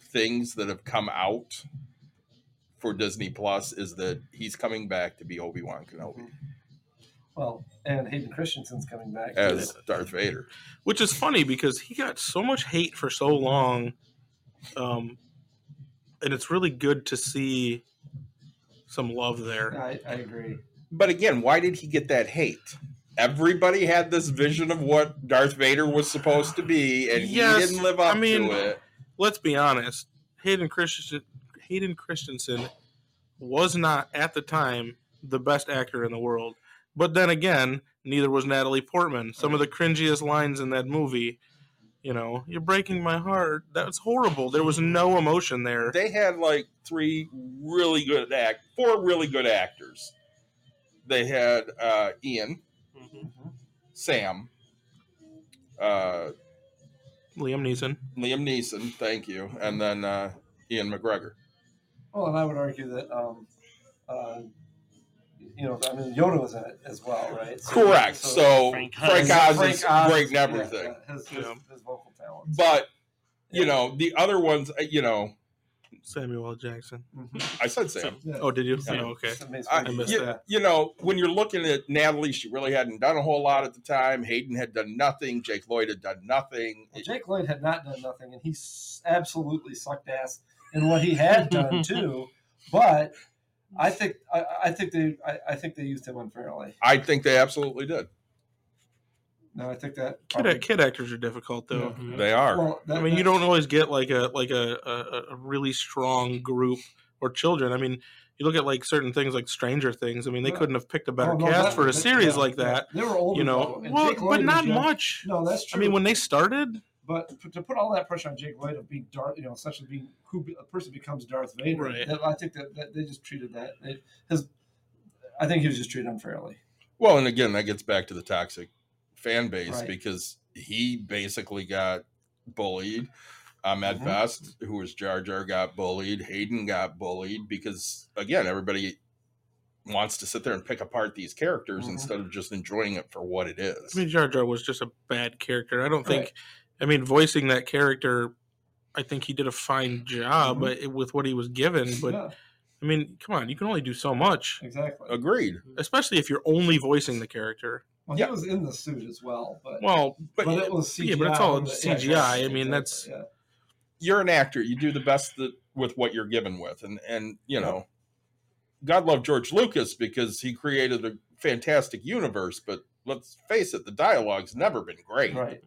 things that have come out for Disney Plus is that he's coming back to be Obi-Wan Kenobi. Well, and Hayden Christensen's coming back. As Darth Vader. Which is funny because he got so much hate for so long. Um, and it's really good to see... some love there. I, I agree. But again, why did he get that hate? Everybody had this vision of what Darth Vader was supposed to be, and yes, he didn't live up I mean, to it. Let's be honest. Hayden Christensen, Hayden Christensen was not, at the time, the best actor in the world. But then again, neither was Natalie Portman. Some of the cringiest lines in that movie... You know, you're breaking my heart. That's horrible. There was no emotion there. They had like three really good act, four really good actors. They had uh, Ian, mm-hmm. Sam, uh, Liam Neeson. Liam Neeson, thank you, and then uh, Ian McGregor. Well, and I would argue that, um, uh, you know, I mean, Yoda was in it as well, right? So, correct. So, so Frank, Frank Oz, Frank is Oz, great in everything. Yeah, his, his, yeah. his vocal talents. But, you yeah. know, the other ones, you know. Samuel L. Jackson. I said Sam. Yeah. Oh, did you? Yeah. Oh, okay. I, I missed you, that. You know, when you're looking at Natalie, she really hadn't done a whole lot at the time. Hayden had done nothing. Jake Lloyd had done nothing. Well, Jake Lloyd had not done nothing, and he absolutely sucked ass in what he had done, too. But... I think I, I think they I, I think they used him unfairly. I think they absolutely did. No, I think that probably... kid, kid actors are difficult though. Yeah. They are. Well, that, I mean, that... you don't always get like a like a, a, a really strong group or children. I mean, you look at like certain things like Stranger Things. I mean, they yeah. couldn't have picked a better oh, no, cast that, for a series yeah, like that. Yeah. They were older, you know. Though, well, but not Jake... much. No, that's true. I mean, when they started. But to put all that pressure on Jake Lloyd of being Darth, you know, essentially being who a person becomes Darth Vader, right. I think that, that they just treated that. It has, I think he was just treated unfairly. Well, and again, that gets back to the toxic fan base right. because he basically got bullied. Ahmed mm-hmm. Best, who was Jar Jar, got bullied. Hayden got bullied because, again, everybody wants to sit there and pick apart these characters mm-hmm. instead of just enjoying it for what it is. I mean, Jar Jar was just a bad character. I don't think... Right. I mean, voicing that character, I think he did a fine job mm-hmm. with what he was given. But, yeah. I mean, come on, you can only do so much. Exactly. Agreed. Especially if you're only voicing the character. Well, yeah. He was in the suit as well, but well, but, but it was C G I. Yeah, but it's all C G I. I mean, that's yeah. You're an actor. You do the best that with what you're given with, and and you know, God love George Lucas because he created a fantastic universe. But let's face it, the dialogue's never been great. Right.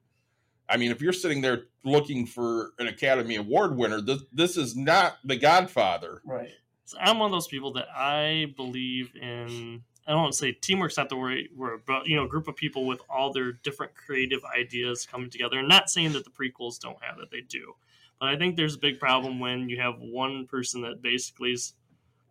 I mean, if you're sitting there looking for an Academy Award winner, this this is not The Godfather. Right. So I'm one of those people that I believe in. I don't want to say teamwork's not the right word, but, you know, a group of people with all their different creative ideas coming together. And not saying that the prequels don't have it, they do. But I think there's a big problem when you have one person that basically is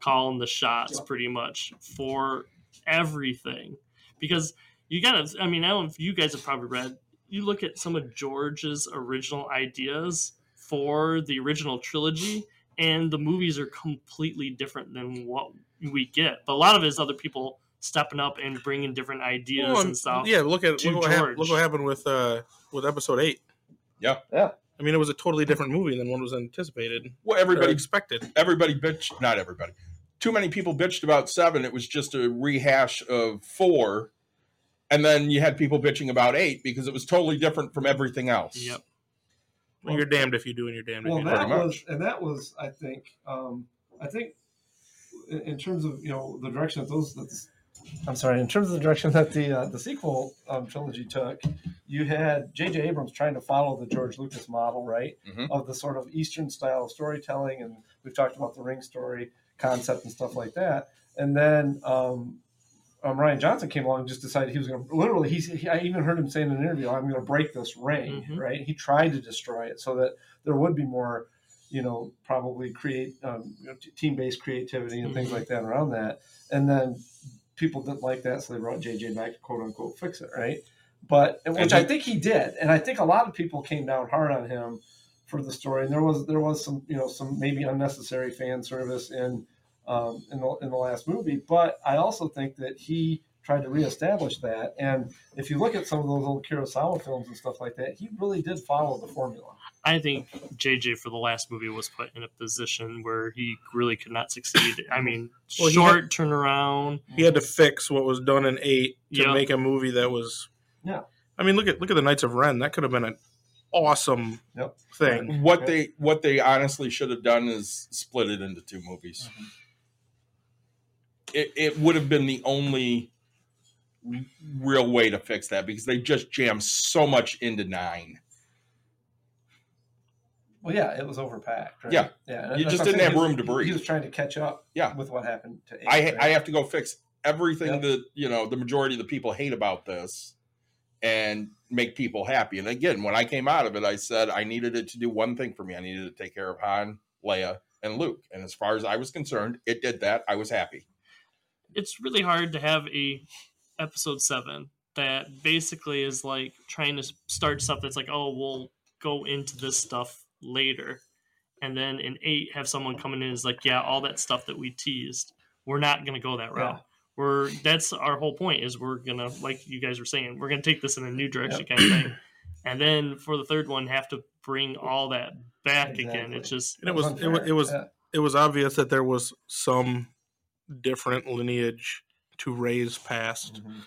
calling the shots pretty much for everything. Because you got to, I mean, I don't know if you guys have probably read, you look at some of George's original ideas for the original trilogy, and the movies are completely different than what we get. But a lot of it is other people stepping up and bringing different ideas well, and stuff. Yeah, look at look what, hap- look what happened with uh, with Episode Eight. Yeah, yeah. I mean, it was a totally different movie than what was anticipated. Well, everybody expected. Everybody bitched. Not everybody. Too many people bitched about Seven. It was just a rehash of Four, and then you had people bitching about Eight because it was totally different from everything else. Yep. Well, you're damned if you do, and you're damned well, if you don't. Well, and that was, I think, um, I think. In terms of you know the direction that those, that's, I'm sorry. In terms of the direction that the uh, the sequel um, trilogy took, you had J J Abrams trying to follow the George Lucas model, right, mm-hmm. of the sort of Eastern style of storytelling, and we've talked about the Ring story concept and stuff like that. And then um, um, Rian Johnson came along and just decided he was going to literally. He, he I even heard him say in an interview, "I'm going to break this ring," mm-hmm. right? He tried to destroy it so that there would be more. You know, probably create um, you know, team-based creativity and things like that around that. And then people didn't like that, so they brought J J back to quote-unquote fix it, right? But which I think he did, and I think a lot of people came down hard on him for the story. And there was there was some you know some maybe unnecessary fan service in um, in the in the last movie. But I also think that he tried to reestablish that. And if you look at some of those old Kurosawa films and stuff like that, he really did follow the formula. I think J J for the last movie was put in a position where he really could not succeed. I mean, well, short had, turnaround. He had to fix what was done in eight to yep. make a movie that was. Yeah. I mean, look at look at the Knights of Ren. That could have been an awesome yep. thing. What yep. they what they honestly should have done is split it into two movies. Mm-hmm. It it would have been the only real way to fix that because they just jammed so much into nine. Well, yeah, it was overpacked. Right? Yeah, yeah. You just didn't have room to breathe. He was trying to catch up. Yeah. With what happened to eight, I ha- right? I have to go fix everything yep. that you know the majority of the people hate about this, and make people happy. And again, when I came out of it, I said I needed it to do one thing for me. I needed to take care of Han, Leia, and Luke. And as far as I was concerned, it did that. I was happy. It's really hard to have a episode seven that basically is like trying to start stuff that's like, oh, we'll go into this stuff later, and then in eight have someone coming in is like, yeah, all that stuff that we teased, we're not going to go that route. Yeah. We're that's our whole point is we're gonna, like you guys were saying, we're gonna take this in a new direction yep. kind of thing, and then for the third one have to bring all that back exactly. again. It's just and it was it was it was, yeah. it was obvious that there was some different lineage to Rey's past, mm-hmm.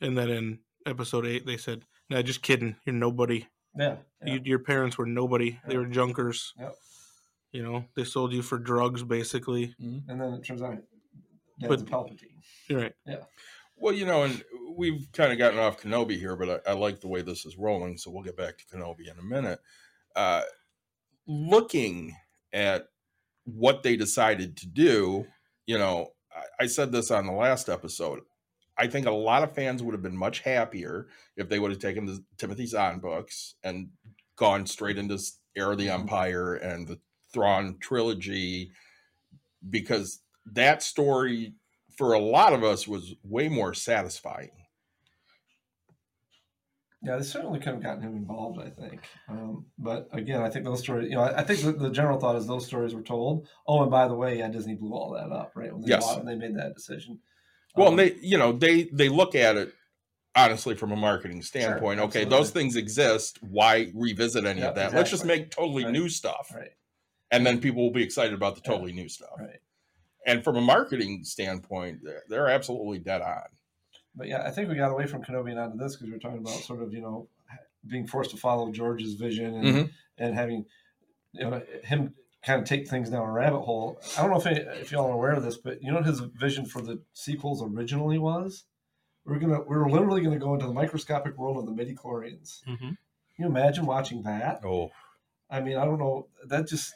and then in episode eight they said, "No, nah, just kidding. You're nobody." Yeah, yeah. You, your parents were nobody. Yeah. They were junkers. Yep. You know, they sold you for drugs, basically. Mm-hmm. And then it turns out that's Palpatine. You're right. Yeah. Well, you know, and we've kind of gotten off Kenobi here, but I, I like the way this is rolling, so we'll get back to Kenobi in a minute. Uh, looking at what they decided to do, you know, I, I said this on the last episode. I think a lot of fans would have been much happier if they would have taken the Timothy Zahn books and gone straight into Heir of the Empire and the Thrawn trilogy, because that story for a lot of us was way more satisfying. Yeah, they certainly could have gotten him involved, I think. Um, but again, I think those stories, you know, I, I think the, the general thought is those stories were told. Oh, and by the way, yeah, Disney blew all that up, right? When they yes. bought it, they made that decision. Well, and they, you know, they, they look at it, honestly, from a marketing standpoint. Sure, okay, those things exist. Why revisit any yeah, of that? Exactly. Let's just make totally right. new stuff. Right. And then people will be excited about the totally yeah. new stuff. Right. And from a marketing standpoint, they're, they're absolutely dead on. But yeah, I think we got away from Kenobi and onto this because we were talking about sort of, you know, being forced to follow George's vision and, mm-hmm. and having, you know, him kind of take things down a rabbit hole. I don't know if, it, if y'all are aware of this, but you know what his vision for the sequels originally was? We're gonna we're literally gonna go into the microscopic world of the midi-chlorians. Mm-hmm. Can you imagine watching that? Oh, I mean, I don't know. That just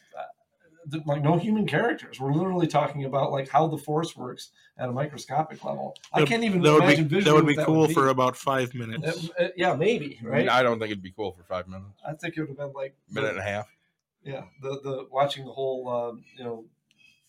like no human characters. We're literally talking about like how the Force works at a microscopic level. I can't even that imagine would be, visually. That would be that cool would be. for about five minutes. It, it, yeah, maybe. Right. I, mean, I don't think it'd be cool for five minutes. I think it would have been like a minute and a half. Yeah, the the watching the whole uh, you know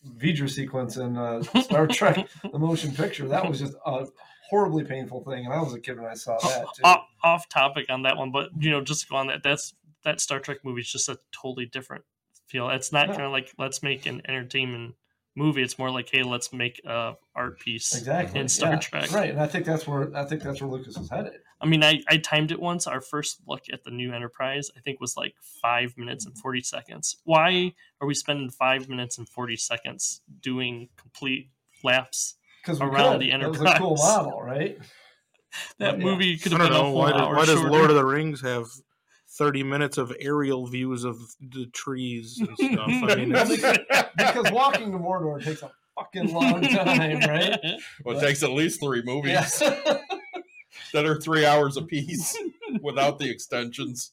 V'ger sequence in uh, Star Trek the motion picture. That was just a horribly painful thing, and I was a kid when I saw that too. Off, off topic on that one, but you know, just to go on that, that's that Star Trek movie is just a totally different feel. It's not yeah. kind of like let's make an entertainment movie. It's more like, hey, let's make a art piece exactly. in Star yeah. Trek, right? And I think that's where I think that's where Lucas is headed. I mean, I, I timed it once. Our first look at the new Enterprise, I think, was like five minutes and forty seconds. Why are we spending five minutes and forty seconds doing complete laps? Because around could. the Enterprise, that was a cool model, right? that but, movie yeah. could have been know, a whole why hour. Does, why shorter. does Lord of the Rings have thirty minutes of aerial views of the trees and stuff? I mean, because, because walking to Mordor takes a fucking long time, right? Well, it but, takes at least three movies yeah. that are three hours apiece without the extensions.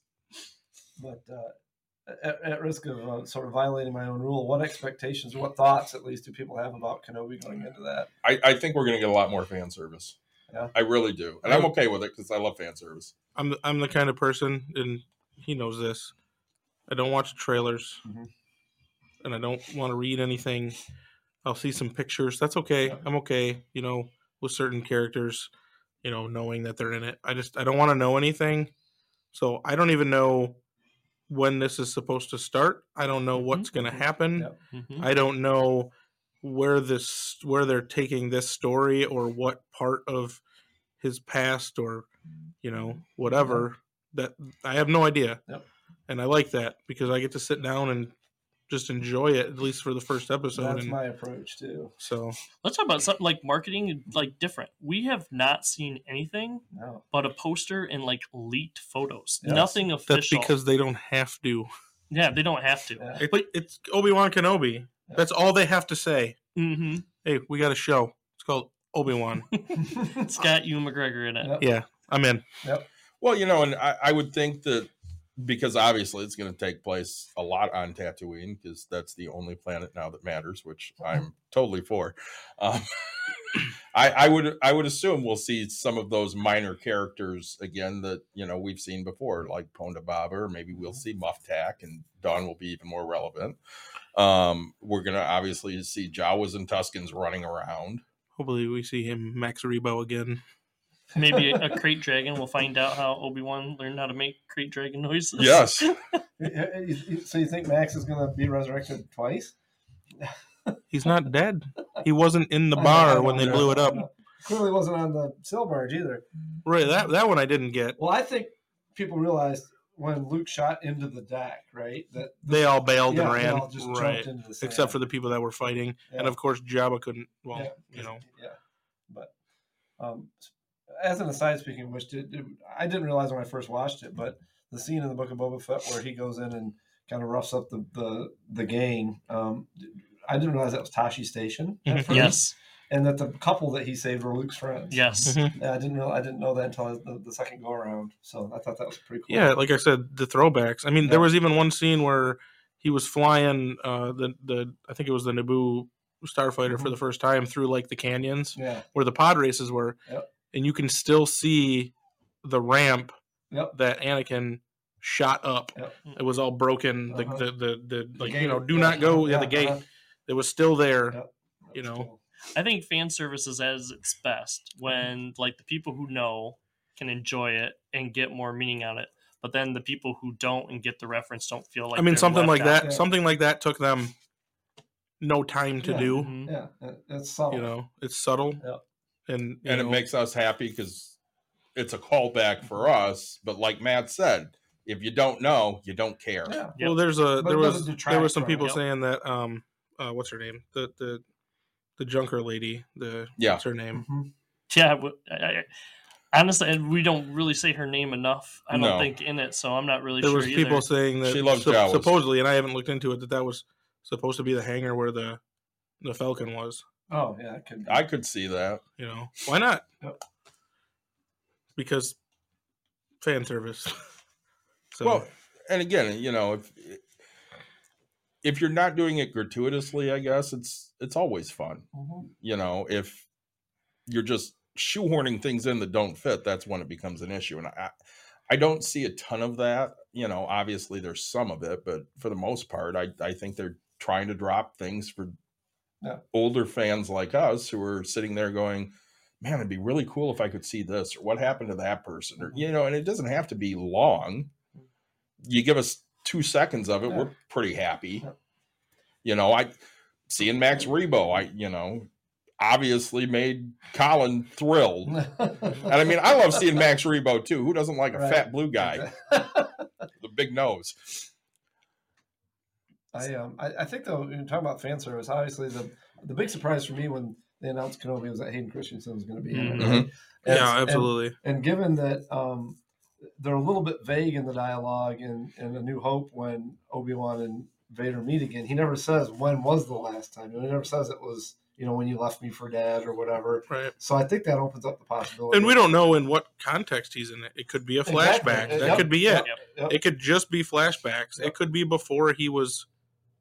But uh, at, at risk of uh, sort of violating my own rule, what expectations, what thoughts, at least, do people have about Kenobi going into that? I, I think we're going to get a lot more fan service. Yeah. I really do, and I'm okay with it because I love fan service. I'm the, I'm the kind of person, and he knows this. I don't watch trailers, mm-hmm. and I don't want to read anything. I'll see some pictures. That's okay. Yeah. I'm okay, you know, with certain characters, you know, knowing that they're in it. I just I don't want to know anything, so I don't even know when this is supposed to start. I don't know mm-hmm. what's going to happen. Yep. Mm-hmm. I don't know where this where they're taking this story or what part of his past or you know whatever that I have no idea. Yep. And I like that because I get to sit down and just enjoy it, at least for the first episode. That's and my approach too. So let's talk about something like marketing, like different. We have not seen anything no. but a poster and like leaked photos. Yes. Nothing official. That's because they don't have to. Yeah, they don't have to. Yeah. It, but it's Obi-Wan Kenobi. Yeah. That's all they have to say. Mm-hmm. Hey, we got a show. It's called Obi-Wan. It's got Ewan McGregor in it. Yep. Yeah, I'm in. Yep. Well, you know, and I, I would think that because obviously it's going to take place a lot on Tatooine because that's the only planet now that matters, which I'm totally for. Um, I, I would I would assume we'll see some of those minor characters again that, you know, we've seen before, like Ponda Baba, or maybe we'll see Muff Tack, and Dawn will be even more relevant. Um, we're going to obviously see Jawas and Tuskens running around. Hopefully we see him, Max Rebo, again. Maybe a, a crate dragon. We'll find out how Obi-Wan learned how to make crate dragon noises. Yes. So you think Max is going to be resurrected twice? He's not dead. He wasn't in the bar I know, I know, when they blew it up. Clearly wasn't on the sail barge either. Right. That, that one I didn't get. Well, I think people realized when Luke shot into the deck, right? That the, they all bailed yeah, and ran. They all just right. jumped into the sand. Except for the people that were fighting. Yeah. And of course, Jabba couldn't, well, yeah. you know. Yeah. But, um, as an aside, speaking of which, did, did, I didn't realize when I first watched it, but the scene in the Book of Boba Fett where he goes in and kind of roughs up the the, the gang, um, I didn't realize that was Tashi Station at first. Yes. And that the couple that he saved were Luke's friends. Yes. I didn't know I didn't know that until the, the second go-around, so I thought that was pretty cool. Yeah, like I said, the throwbacks. I mean, yeah. there was even one scene where he was flying uh, the, the – I think it was the Naboo Starfighter mm-hmm. for the first time through, like, the canyons yeah. where the pod races were. Yep. And you can still see the ramp yep. that Anakin shot up. Yep. It was all broken. The uh-huh. the, the, the, the like gate. You know, do not go. Yeah, yeah the gate. Uh-huh. It was still there. Yep. You know, cool. I think fan service is at its best when mm-hmm. like the people who know can enjoy it and get more meaning out of it. But then the people who don't and get the reference don't feel like. I mean, something like that. Yeah. Something like that took them no time to yeah. do. Mm-hmm. Yeah, it's subtle. You know, it's subtle. Yep. And, and it makes us happy because it's a callback for us. But like Matt said, if you don't know, you don't care. Yeah. Yep. Well, there's a there was there were some people saying that um uh, what's her name the the the junker lady the yeah. what's her name mm-hmm. Yeah, I, I, honestly, we don't really say her name enough. I don't no. think in it, so I'm not really there sure There was people either. saying that she loves su- Jawas. supposedly, and I haven't looked into it, that that was supposed to be the hangar where the the Falcon was. Oh yeah, that could be. I could see that. You know, why not? Yep. Because fan service. So. Well, and again, you know, if if you're not doing it gratuitously, I guess it's it's always fun. Mm-hmm. You know, if you're just shoehorning things in that don't fit, that's when it becomes an issue. And I, I don't see a ton of that. You know, obviously there's some of it, but for the most part, I I think they're trying to drop things for yeah. older fans like us who are sitting there going, man, it'd be really cool if I could see this, or what happened to that person, or, you know, and it doesn't have to be long. You give us two seconds of it, yeah. we're pretty happy. Yeah. You know, I seeing Max Rebo, I, you know, obviously made Colin thrilled. And I mean, I love seeing Max Rebo too. Who doesn't like a right. fat blue guy? The big nose. I, um, I, I think though, you're talking about fan service. Obviously the, the big surprise for me when they announced Kenobi was that Hayden Christensen was going to be in it. Mm-hmm. And, yeah, absolutely. And, and given that, um, they're a little bit vague in the dialogue in, in A New Hope when Obi-Wan and Vader meet again. He never says, when was the last time? He never says it was, you know, when you left me for dead or whatever. Right. So I think that opens up the possibility. And we don't know in what context he's in it. It could be a flashback. Exactly. That yep. could be it. Yep. Yep. It could just be flashbacks. Yep. It could be before he was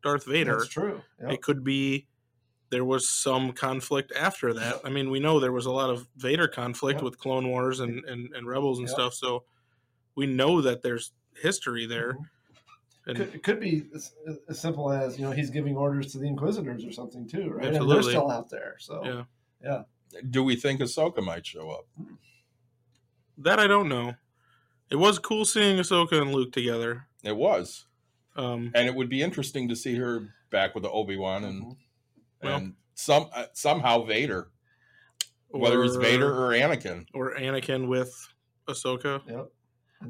Darth Vader. That's true. Yep. It could be there was some conflict after that. Yep. I mean, we know there was a lot of Vader conflict yep. with Clone Wars and, and, and Rebels and yep. stuff, so we know that there's history there. And could, it could be as, as simple as, you know, he's giving orders to the Inquisitors or something too, right? Absolutely. And they're still out there. So, yeah. yeah. Do we think Ahsoka might show up? That I don't know. It was cool seeing Ahsoka and Luke together. It was. Um, and it would be interesting to see her back with the Obi-Wan and, well, and some uh, somehow Vader. Or, whether it's Vader or Anakin. Or Anakin with Ahsoka. Yep.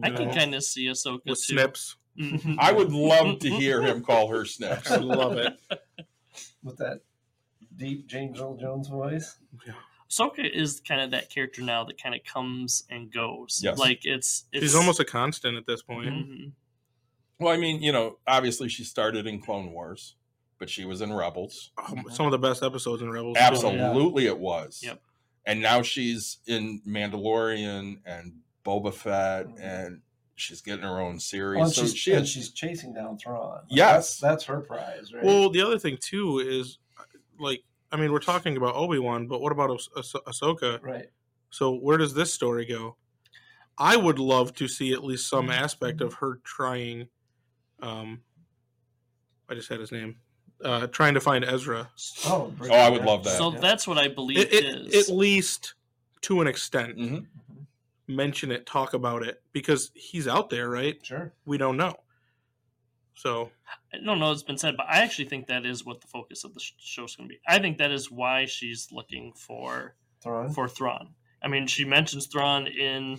I no. can kind of see Ahsoka with too. Snips. Mm-hmm. I would love to hear him call her Snips. I love it. With that deep James Earl Jones voice. Yeah. Ahsoka is kind of that character now that kind of comes and goes. Yes. Like it's, it's... She's almost a constant at this point. Mm-hmm. Well, I mean, you know, obviously she started in Clone Wars, but she was in Rebels. Oh, some of the best episodes in Rebels. Absolutely yeah. it was. Yep. And now she's in Mandalorian and Boba Fett, and she's getting her own series. Well, and, so she's, she had, and she's chasing down Thrawn. Like, yes. That's, that's her prize, right? Well, the other thing, too, is, like, I mean, we're talking about Obi-Wan, but what about ah- ah- Ahsoka? Right. So where does this story go? I would love to see at least some aspect of her trying, um, I just had his name, uh, trying to find Ezra. Oh, oh I would love that. So yeah. that's what I believe it, it, it is. At least to an extent. Mm-hmm. mention it, talk about it, because he's out there, right? Sure. We don't know. So I don't know it's been said, but I actually think that is what the focus of the show's going to be. I think that is why she's looking for Thrawn. For Thrawn. I mean, she mentions Thrawn in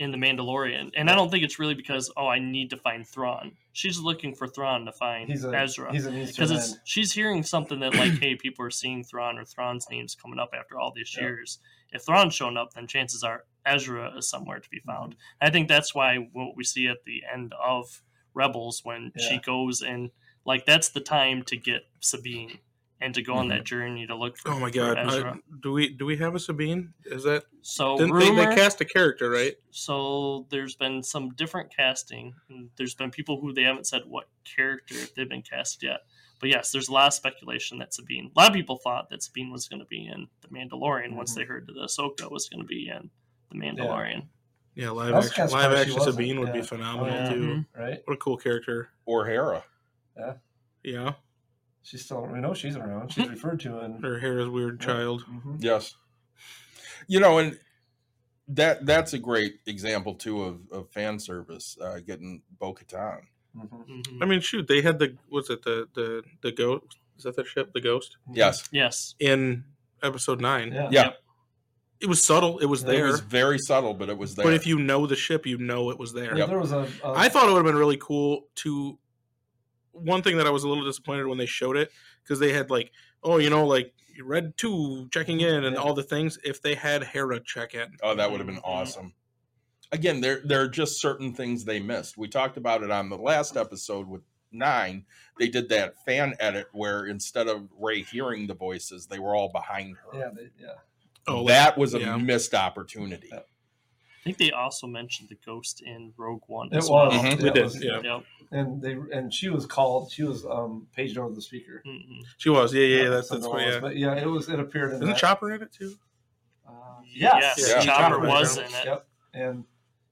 in The Mandalorian, and I don't think it's really because, oh, I need to find Thrawn. She's looking for Thrawn to find he's a, Ezra. He's an Easter man. Because she's hearing something that, like, hey, people are seeing Thrawn, or Thrawn's name's coming up after all these yep. years. If Thrawn's shown up, then chances are Ezra is somewhere to be found. Mm-hmm. I think that's why what we see at the end of Rebels when yeah. she goes and, like, that's the time to get Sabine and to go mm-hmm. on that journey to look for Ezra. Oh, my God. Uh, do we do we have a Sabine? Is that... So didn't rumor, they, they cast a character, right? So there's been some different casting. And there's been people who they haven't said what character they've been cast yet. But yes, there's a lot of speculation that Sabine... A lot of people thought that Sabine was going to be in The Mandalorian mm-hmm. once they heard that Ahsoka was going to be in The Mandalorian. Yeah, yeah live action, kind of live action Sabine yeah. would be phenomenal, oh, yeah. too. Mm-hmm. Right? What a cool character. Or Hera. Yeah. Yeah. She's still... We know she's around. She's referred to in... Her Hera's weird yeah. child. Mm-hmm. Yes. You know, and that that's a great example, too, of, of fan service, uh, getting Bo-Katan. Mm-hmm. I mean, shoot, they had the... Was it the, the, the Ghost? Is that the ship? The Ghost? Yes. Yes. In Episode nine. Yeah. yeah. Yep. It was subtle. It was yeah, there. It was very subtle, but it was there. But if you know the ship, you know it was there. Yep. There was a, a... I thought it would have been really cool to... One thing that I was a little disappointed when they showed it, because they had, like, oh, you know, like Red two checking in and all the things, if they had Hera check in. Oh, that would have been awesome. Again, there, there are just certain things they missed. We talked about it on the last episode with nine. They did that fan edit where instead of Rey hearing the voices, they were all behind her. Yeah, they, yeah. Oh, that was a yeah. missed opportunity. Yeah. I think they also mentioned the Ghost in Rogue One. It was. Well. Mm-hmm. It was yeah. yeah. And they and she was called. She was um, paged over the speaker. Mm-hmm. She was. Yeah, yeah, yeah that's that's what. Yeah. But yeah, it was. It appeared in. Isn't that. Chopper in it too? Uh, yes, yes. Yeah. Chopper, Chopper was in it. Yep. And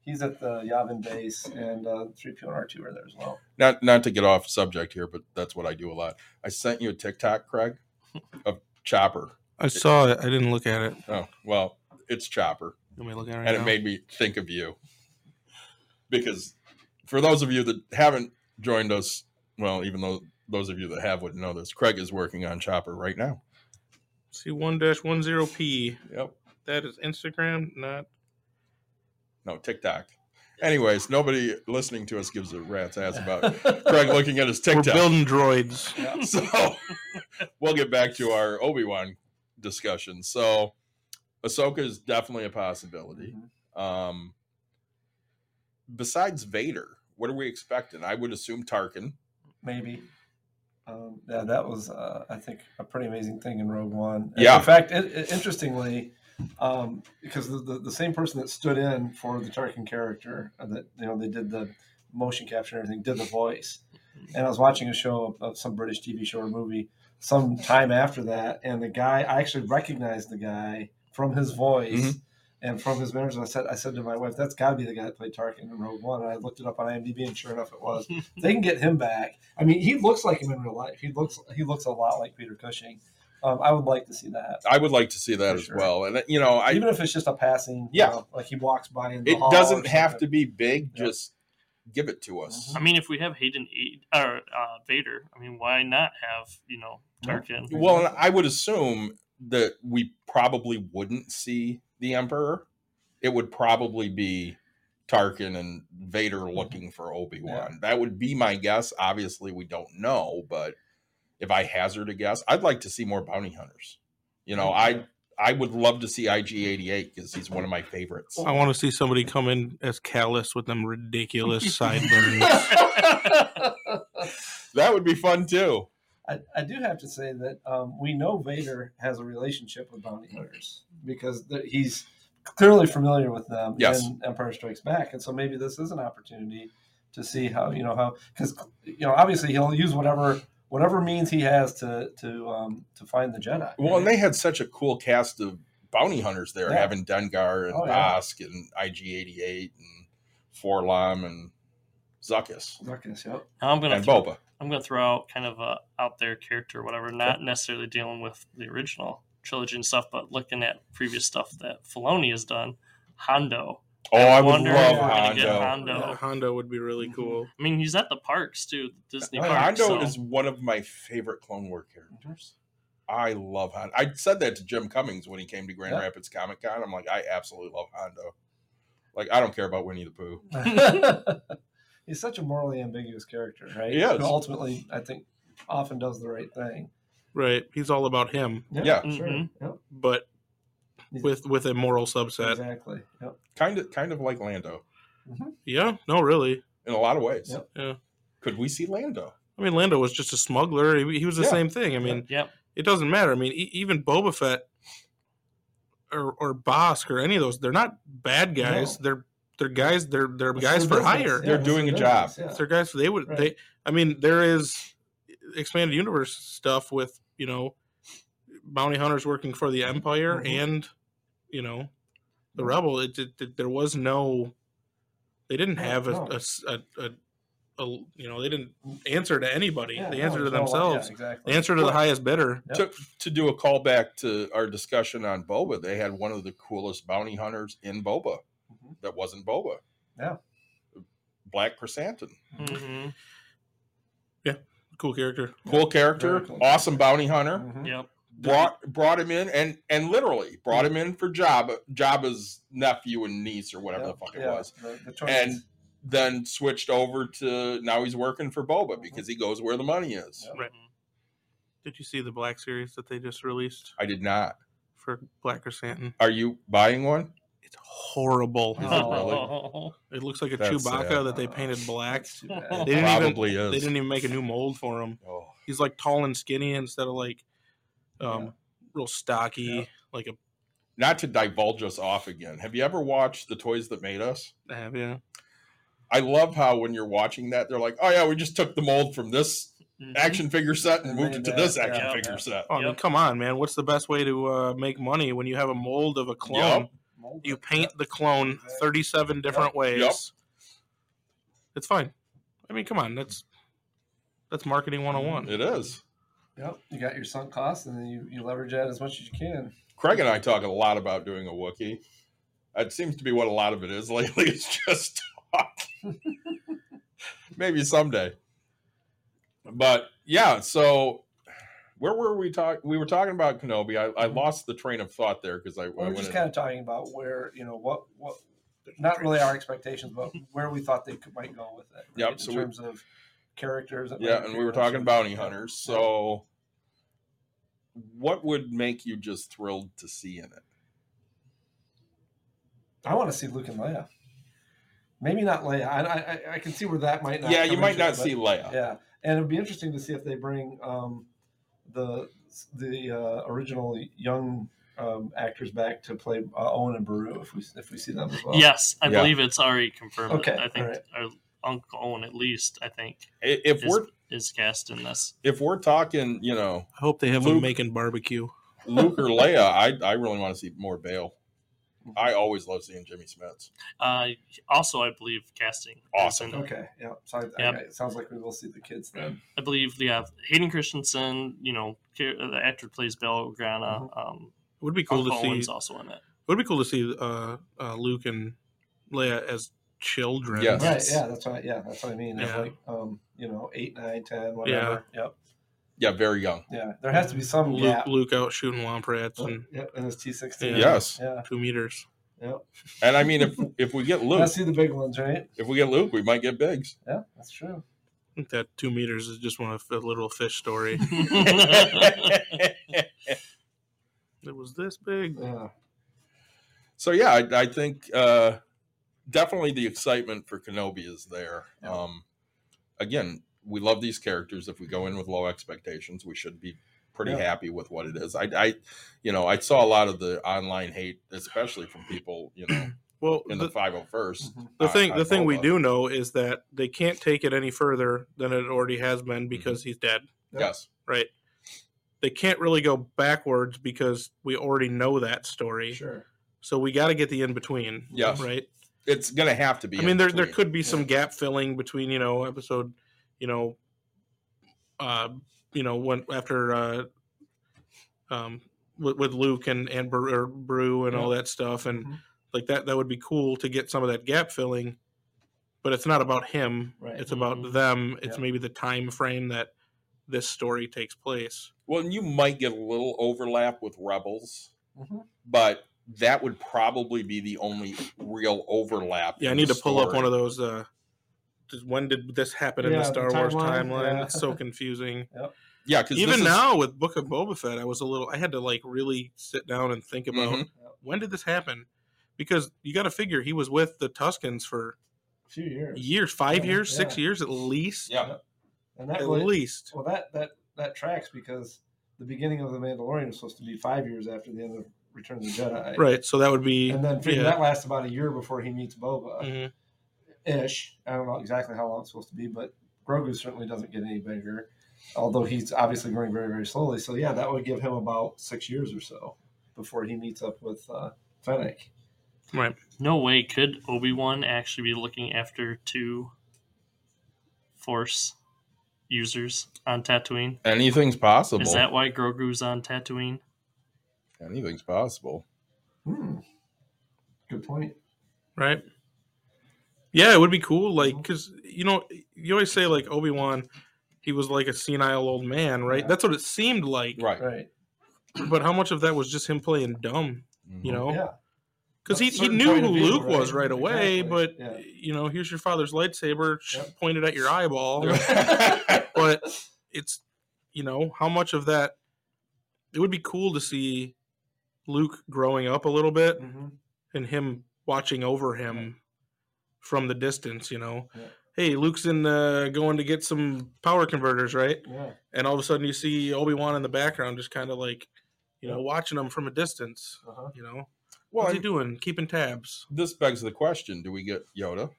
he's at the Yavin base, and three P O and R two are there as well. Not not to get off subject here, but that's what I do a lot. I sent you a TikTok, Craig, of Chopper. I saw it. I didn't look at it. Oh, well, it's Chopper. Let me look at it right and now. It made me think of you. Because for those of you that haven't joined us, well, even though those of you that have wouldn't know this, Craig is working on Chopper right now. C one ten P. Yep. That is Instagram, not... No, TikTok. Anyways, nobody listening to us gives a rat's ass about Craig looking at his TikTok. We're building droids. Yeah. So we'll get back to our Obi-Wan discussion. So Ahsoka is definitely a possibility. Mm-hmm. Um, besides Vader, what are we expecting? I would assume Tarkin. Maybe. Um, yeah, that was, uh, I think, a pretty amazing thing in Rogue One. And yeah. In fact, it, it, interestingly, um, because the, the, the same person that stood in for the Tarkin character, that you know they did the motion capture and everything, did the voice. And I was watching a show of, of some British T V show or movie some time after that, and the guy, I actually recognized the guy from his voice mm-hmm. and from his manners. And I said, I said to my wife, that's got to be the guy that played Tarkin in Rogue One. And I looked it up on I M D B, and sure enough, it was. They can get him back. I mean, he looks like him in real life. He looks he looks a lot like Peter Cushing. Um, I would like to see that. I would like to see that as sure. well. And you know, I, even if it's just a passing, yeah, you know, like he walks by in the it hall doesn't have to be big. Yeah. Just give it to us. I mean, if we have Hayden or uh, Vader, I mean, why not have you know Tarkin? Well, and I would assume that we probably wouldn't see the Emperor. It would probably be Tarkin and Vader looking for Obi-Wan. Yeah. That would be my guess. Obviously, we don't know, but if I hazard a guess, I'd like to see more bounty hunters. You know, I I would love to see I G eighty-eight because he's one of my favorites. I want to see somebody come in as Callus with them ridiculous sideburns. That would be fun, too. I, I do have to say that um, we know Vader has a relationship with bounty hunters because the, he's clearly familiar with them yes. in Empire Strikes Back. And so maybe this is an opportunity to see how, you know, how, because, you know, obviously he'll use whatever whatever means he has to to um, to find the Jedi. Well, right? And they had such a cool cast of bounty hunters there, yeah. having Dengar and oh, yeah. Bosk and I G eighty-eight and Forlom and Zuckuss. Zuckuss, yep. I'm gonna and throw, Boba. I'm going to throw out kind of a out there character or whatever, not necessarily dealing with the original trilogy and stuff, but looking at previous stuff that Filoni has done. Hondo. Oh, I, I would love Hondo. Get Hondo. Yeah, Hondo would be really cool. I mean, he's at the parks, too. The Disney yeah, parks. Hondo so. is one of my favorite Clone Wars characters. I love Hondo. I said that to Jim Cummings when he came to Grand yeah. Rapids Comic Con. I'm like, I absolutely love Hondo. Like, I don't care about Winnie the Pooh. He's such a morally ambiguous character, right? He is. Who ultimately, I think, often does the right thing. Right. He's all about him. Yeah, yeah. Mm-hmm. sure. Yep. But... With with a moral subset, exactly. Yep. Kind of, kind of like Lando. Mm-hmm. Yeah. No, really. In a lot of ways. Yep. Yeah. Could we see Lando? I mean, Lando was just a smuggler. He, he was the yeah. same thing. I mean, yeah. It doesn't matter. I mean, e- even Boba Fett or or Bosk or any of those, they're not bad guys. No. They're they're guys. They're they're it's guys for business. Hire. Yeah, they're doing a business. Job. Yeah. They're guys. They would. Right. They. I mean, there is expanded universe stuff with you know bounty hunters working for the Empire mm-hmm. and. You know, the rebel. It, it, it there was no. They didn't have no, a, no. A, a, a, a you know they didn't answer to anybody. Yeah, they answered no, to themselves. No, yeah, exactly. They answered to the highest bidder. Yep. To, to do a callback to our discussion on Boba, they had one of the coolest bounty hunters in Boba mm-hmm. that wasn't Boba. Yeah, Black Chrysanthemum. Mm-hmm. Yeah, cool character. Cool yeah. character. Cool awesome character. Bounty hunter. Mm-hmm. Yep. Brought brought him in and, and literally brought him in for Jabba, Jabba's nephew and niece or whatever yeah, the fuck it yeah, was. The, the and then switched over to now he's working for Boba because he goes where the money is. Yeah. Right. Did you see the Black Series that they just released? I did not. For Black Chrysanthemum. Are you buying one? It's horrible. Is oh. it, really? It looks like a That's Chewbacca sad. that they painted black. They didn't Probably even, is. They didn't even make a new mold for him. Oh. He's like tall and skinny instead of like um, yeah. real stocky. Yeah. Like a. Not to divulge us off again. Have you ever watched The Toys That Made Us? I have, yeah. I love how when you're watching that, they're like, oh, yeah, we just took the mold from this mm-hmm. action figure set and, and moved it to that, this action yeah, figure yeah. set. Oh, yep. I mean, come on, man. What's the best way to uh, make money when you have a mold of a clone? Yep. You paint the clone thirty-seven different yep. ways. Yep. It's fine. I mean, come on. That's that's marketing one oh one. It is. Yep. You got your sunk costs, and then you, you leverage that as much as you can. Craig and I talk a lot about doing a Wookiee. It seems to be what a lot of it is lately. It's just talk. Maybe someday. But, yeah, so... Where were we talking? We were talking about Kenobi. I, I lost the train of thought there because I, we I were just kind of talking about where, you know, what, what, not really our expectations, but where we thought they could, might go with it. Right? Yep. In so terms we, of characters. That yeah. And we were talking bounty hunters. So yeah. What would make you just thrilled to see in it? I want to see Luke and Leia. Maybe not Leia. I, I, I can see where that might not. Yeah. You might not it, see but, Leia. Yeah. And it'd be interesting to see if they bring, um, the the uh, original young um, actors back to play uh, Owen and Beru if we if we see them as well. Yes, I yeah. believe it's already confirmed. Okay, I think right. our Uncle Owen at least I think if is, we're is cast in this. If we're talking, you know, I hope they have Luke, him making barbecue. Luke or Leia, I I really want to see more Bale. I always love seeing Jimmy Smits. Uh, also, I believe casting. Awesome. Okay. Yeah. So yep. okay. It sounds like we will see the kids then. I believe, yeah, Hayden Christensen, you know, the actor plays Leia Organa. Mm-hmm. Um, it would be cool Uncle to see. Owen's also in it. It would be cool to see uh, uh, Luke and Leia as children. Yes. Right. Yeah. That's what. I, yeah. That's what I mean. Yeah. Like, um, you know, eight, nine, ten, whatever. Yeah. Yep. Yeah, very young. Yeah, there has to be some Luke, gap. Luke out shooting womp rats. And, yep, and his T sixteen. Yeah, yes. Yeah. Two meters. Yep. And I mean, if if we get Luke. I see the big ones, right? If we get Luke, we might get Biggs. Yeah, that's true. I think that two meters is just one of a little fish story. It was this big. Yeah. So, yeah, I, I think uh, definitely the excitement for Kenobi is there. Yeah. Um, again, we love these characters. If we go in with low expectations, we should be pretty yeah. happy with what it is. I, I, you know, I saw a lot of the online hate, especially from people, you know, well, in the, the five oh first. The thing, I, the I thing we do know is that they can't take it any further than it already has been because mm-hmm. he's dead. Yep. Yes. Right. They can't really go backwards because we already know that story. Sure. So we got to get the in-between. Yes. Right. It's going to have to be. I mean, there, there could be some yeah. gap filling between, you know, episode You know, uh, you know, when after uh, um, with, with Luke and and Brew, Brew and yeah. all that stuff, and mm-hmm. like that, that would be cool to get some of that gap filling. But it's not about him; right. it's mm-hmm. about them. It's yeah. maybe the time frame that this story takes place. Well, and you might get a little overlap with Rebels, mm-hmm. but that would probably be the only real overlap. Yeah, I need to story. pull up one of those. Uh, When did this happen yeah, in the Star the Wars timeline? Yeah. It's so confusing. Yep. Yeah, because even is... now with Book of Boba Fett, I was a little. I had to like really sit down and think about mm-hmm. when did this happen, because you got to figure he was with the Tuskens for a few years, years, five yeah. years, yeah. six years at least. Yeah, and that at really, least. Well, that that that tracks because the beginning of The Mandalorian was supposed to be five years after the end of Return of the Jedi. Right. So that would be, and then figure yeah. that lasts about a year before he meets Boba. Mm-hmm. Ish. I don't know exactly how long it's supposed to be, but Grogu certainly doesn't get any bigger, although he's obviously growing very, very slowly. So, yeah, that would give him about six years or so before he meets up with uh, Fennec. Right. No way could Obi-Wan actually be looking after two Force users on Tatooine? Anything's possible. Is that why Grogu's on Tatooine? Anything's possible. Hmm. Good point. Right. Yeah, it would be cool, like, because, you know, you always say, like, Obi-Wan, he was like a senile old man, right? Yeah. That's what it seemed like. Right. right. But how much of that was just him playing dumb, mm-hmm. you know? Because yeah. he, he knew who Luke right. was right away, exactly. but, yeah. you know, here's your father's lightsaber yep. pointed at your eyeball. But it's, you know, how much of that, it would be cool to see Luke growing up a little bit mm-hmm. and him watching over him mm-hmm. from the distance, you know. Yeah. Hey, Luke's in uh, going to get some power converters, right? Yeah. And all of a sudden you see Obi-Wan in the background just kind of like, you know, watching them from a distance, uh-huh. you know. Well, what's he doing? Keeping tabs. This begs the question, do we get Yoda?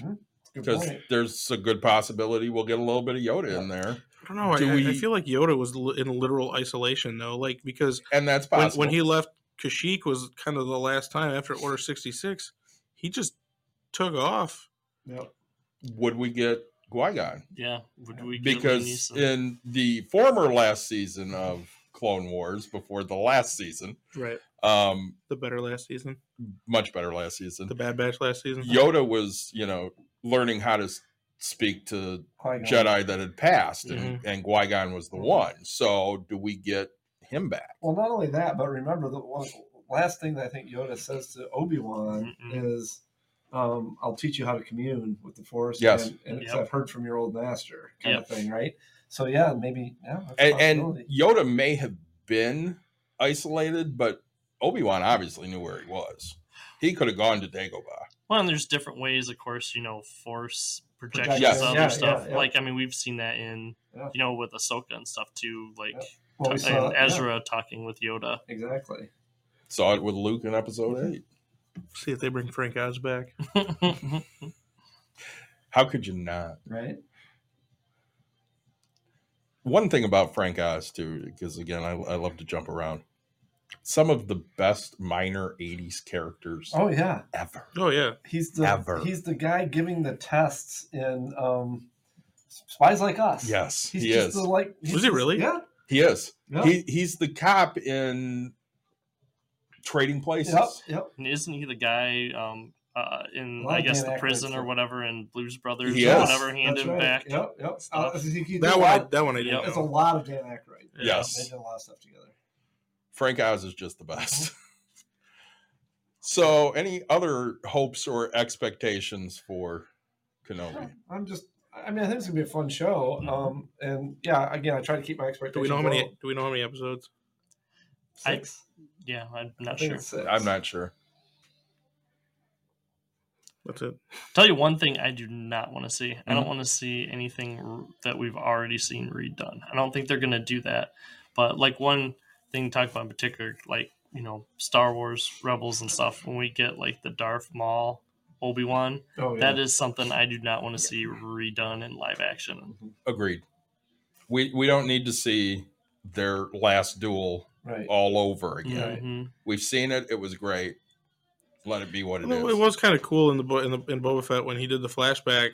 Hmm? Because there's a good possibility we'll get a little bit of Yoda yeah. in there. I don't know. Do I, we... I feel like Yoda was in literal isolation, though. Like, because and that's when, when he left Kashyyyk was kind of the last time after Order sixty-six. He just took off. Yep. Would we get Qui-Gon? Yeah. Would we? Get because in the former last season of Clone Wars, before the last season, right? Um, the better last season, much better last season. The Bad Batch last season. Yoda was, you know, learning how to speak to Qui-Gon. Jedi that had passed, and, mm-hmm. and Qui-Gon was the mm-hmm. one. So, do we get him back? Well, not only that, but remember the one, last thing that I think Yoda says to Obi-Wan mm-hmm. is. Um, I'll teach you how to commune with the Force. Yes. And, and yep. I've heard from your old master kind yep. of thing, right? So, yeah, maybe. Yeah, and, and Yoda may have been isolated, but Obi-Wan obviously knew where he was. He could have gone to Dagobah. Well, and there's different ways, of course, you know, Force projections, yes. other yeah, stuff. Yeah, yeah. Like, I mean, we've seen that in, yeah. you know, with Ahsoka and stuff, too. Like, yeah. well, t- and Ezra yeah. talking with Yoda. Exactly. Saw it with Luke in Episode eight. See if they bring Frank Oz back. How could you not? Right. One thing about Frank Oz, too, because, again, I, I love to jump around. Some of the best minor eighties characters oh, yeah. ever. Oh, yeah. He's the, ever. He's the guy giving the tests in um, Spies Like Us. Yes, he's he just is. The, like, he's Was he really? Yeah. He is. Yeah. He He's the cop in... Trading Places. Yep, yep. And isn't he the guy um, uh, in, well, I guess, the prison or whatever in Blues Brothers yes. or whatever, handed right. back? Yep, yep. Uh, that, one, of, that one I didn't yep. know. It's a lot of Dan Aykroyd. Yes. They did a lot of stuff together. Frank Oz is just the best. So, any other hopes or expectations for Kenobi? I'm just, I mean, I think it's going to be a fun show. Mm-hmm. Um, and, yeah, again, I try to keep my expectations. Do we know how many, do we know how many episodes? Six. I, Yeah, I'm not sure. I'm not sure. That's it. Tell you one thing I do not want to see. Mm-hmm. I don't want to see anything that we've already seen redone. I don't think they're going to do that. But, like, one thing to talk about in particular, like, you know, Star Wars Rebels and stuff, when we get, like, the Darth Maul Obi-Wan, oh, yeah. that is something I do not want to see redone in live action. Mm-hmm. Agreed. We we don't need to see their last duel right. all over again. Mm-hmm. We've seen it. It was great. Let it be what it well, is. It was kind of cool in the in the in Boba Fett when he did the flashback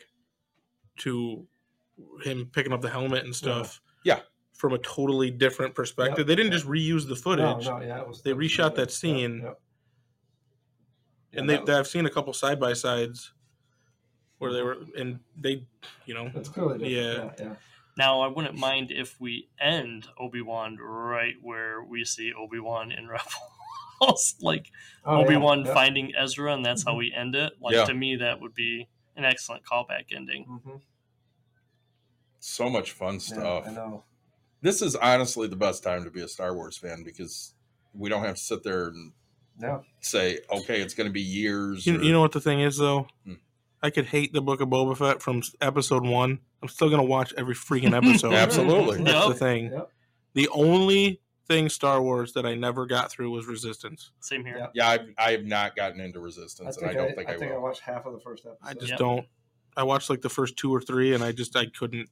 to him picking up the helmet and stuff. Yeah. yeah. From a totally different perspective. Yep. They didn't yep. just reuse the footage. No, no, yeah, it was they reshot that scene. Yep. Yep. Yeah, and they, that was... I've seen a couple side-by-sides where they were, and they, you know. That's clearly yeah. different. Yeah, yeah. Now, I wouldn't mind if we end Obi-Wan right where we see Obi-Wan in Rebels. Like, oh, Obi-Wan yeah, yeah. finding Ezra, and that's mm-hmm. how we end it. Like, yeah. to me, that would be an excellent callback ending. Mm-hmm. So much fun stuff. Yeah, I know. This is honestly the best time to be a Star Wars fan because we don't have to sit there and yeah. say, okay, it's going to be years. You, or... you know what the thing is, though? Hmm. I could hate the Book of Boba Fett from episode one. I'm still going to watch every freaking episode. Absolutely. That's yep. the thing. Yep. The only thing Star Wars that I never got through was Resistance. Same here. Yep. Yeah, I've, I have not gotten into Resistance, I and I don't I, think I, I will. I think I watched half of the first episode. I just yep. don't. I watched like the first two or three, and I just I couldn't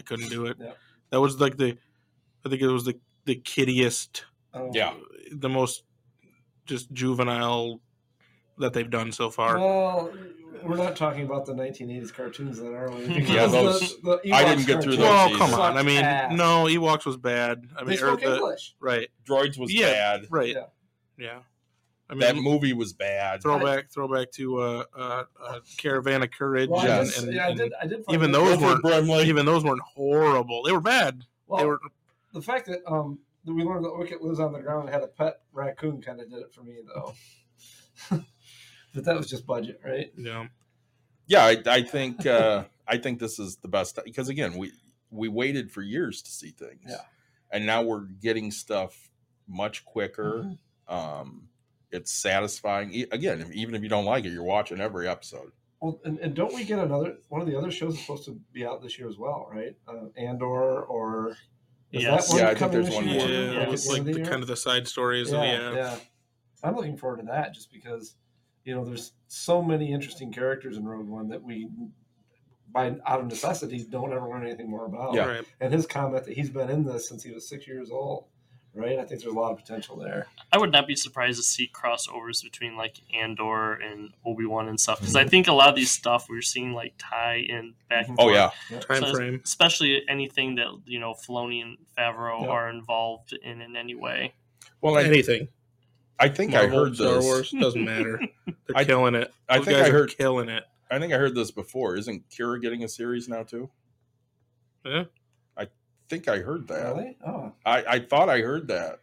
I couldn't do it. Yep. That was like the, I think it was the, the kiddiest, oh. yeah. the most just juvenile that they've done so far. Well... We're not talking about the nineteen eighties cartoons, then, are we? Yeah, those, the, the I didn't get through those. Oh, either. Come on. I mean, no, Ewoks was bad. I mean, they spoke the, English. Right. Droids was yeah, bad. Right. Yeah. yeah. I mean, that movie was bad. Throwback, throwback to uh, uh, uh, Caravan of Courage. Well, and, just, and, yeah, I did, I did find even those weren't Brimley. Even those weren't horrible. They were bad. Well, they were... the fact that um, we learned that Wicket lives on the ground and had a pet raccoon kind of did it for me, though. But that was just budget, right? Yeah, yeah. I, I think uh, I think this is the best because again, we we waited for years to see things. Yeah. And now we're getting stuff much quicker. Mm-hmm. Um, it's satisfying. Again, even if you don't like it, you're watching every episode. Well, and, and don't we get another one of the other shows is supposed to be out this year as well, right? Uh, Andor or is yes. that one yeah, I think there's one more. Yeah, yeah. It's like the, the kind of the side stories. Yeah, yeah. yeah, I'm looking forward to that just because you know there's so many interesting characters in Rogue One that we, by out of necessity, don't ever learn anything more about. Yeah. Right. And his comment that he's been in this since he was six years old. Right, I think there's a lot of potential there. I would not be surprised to see crossovers between like Andor and Obi-Wan and stuff because I think a lot of these stuff we're seeing like tie in back and forth. Oh yeah, yeah. time so frame, especially anything that you know Filoni and Favreau yeah. are involved in in any way. Well, I, anything. I think Marvel, I heard Star this. Wars doesn't matter. They're I, killing it. Those I think guys I heard are killing it. I think I heard this before. Isn't Qi'ra getting a series now too? Yeah. I think I heard that. Really? Oh. I, I thought I heard that.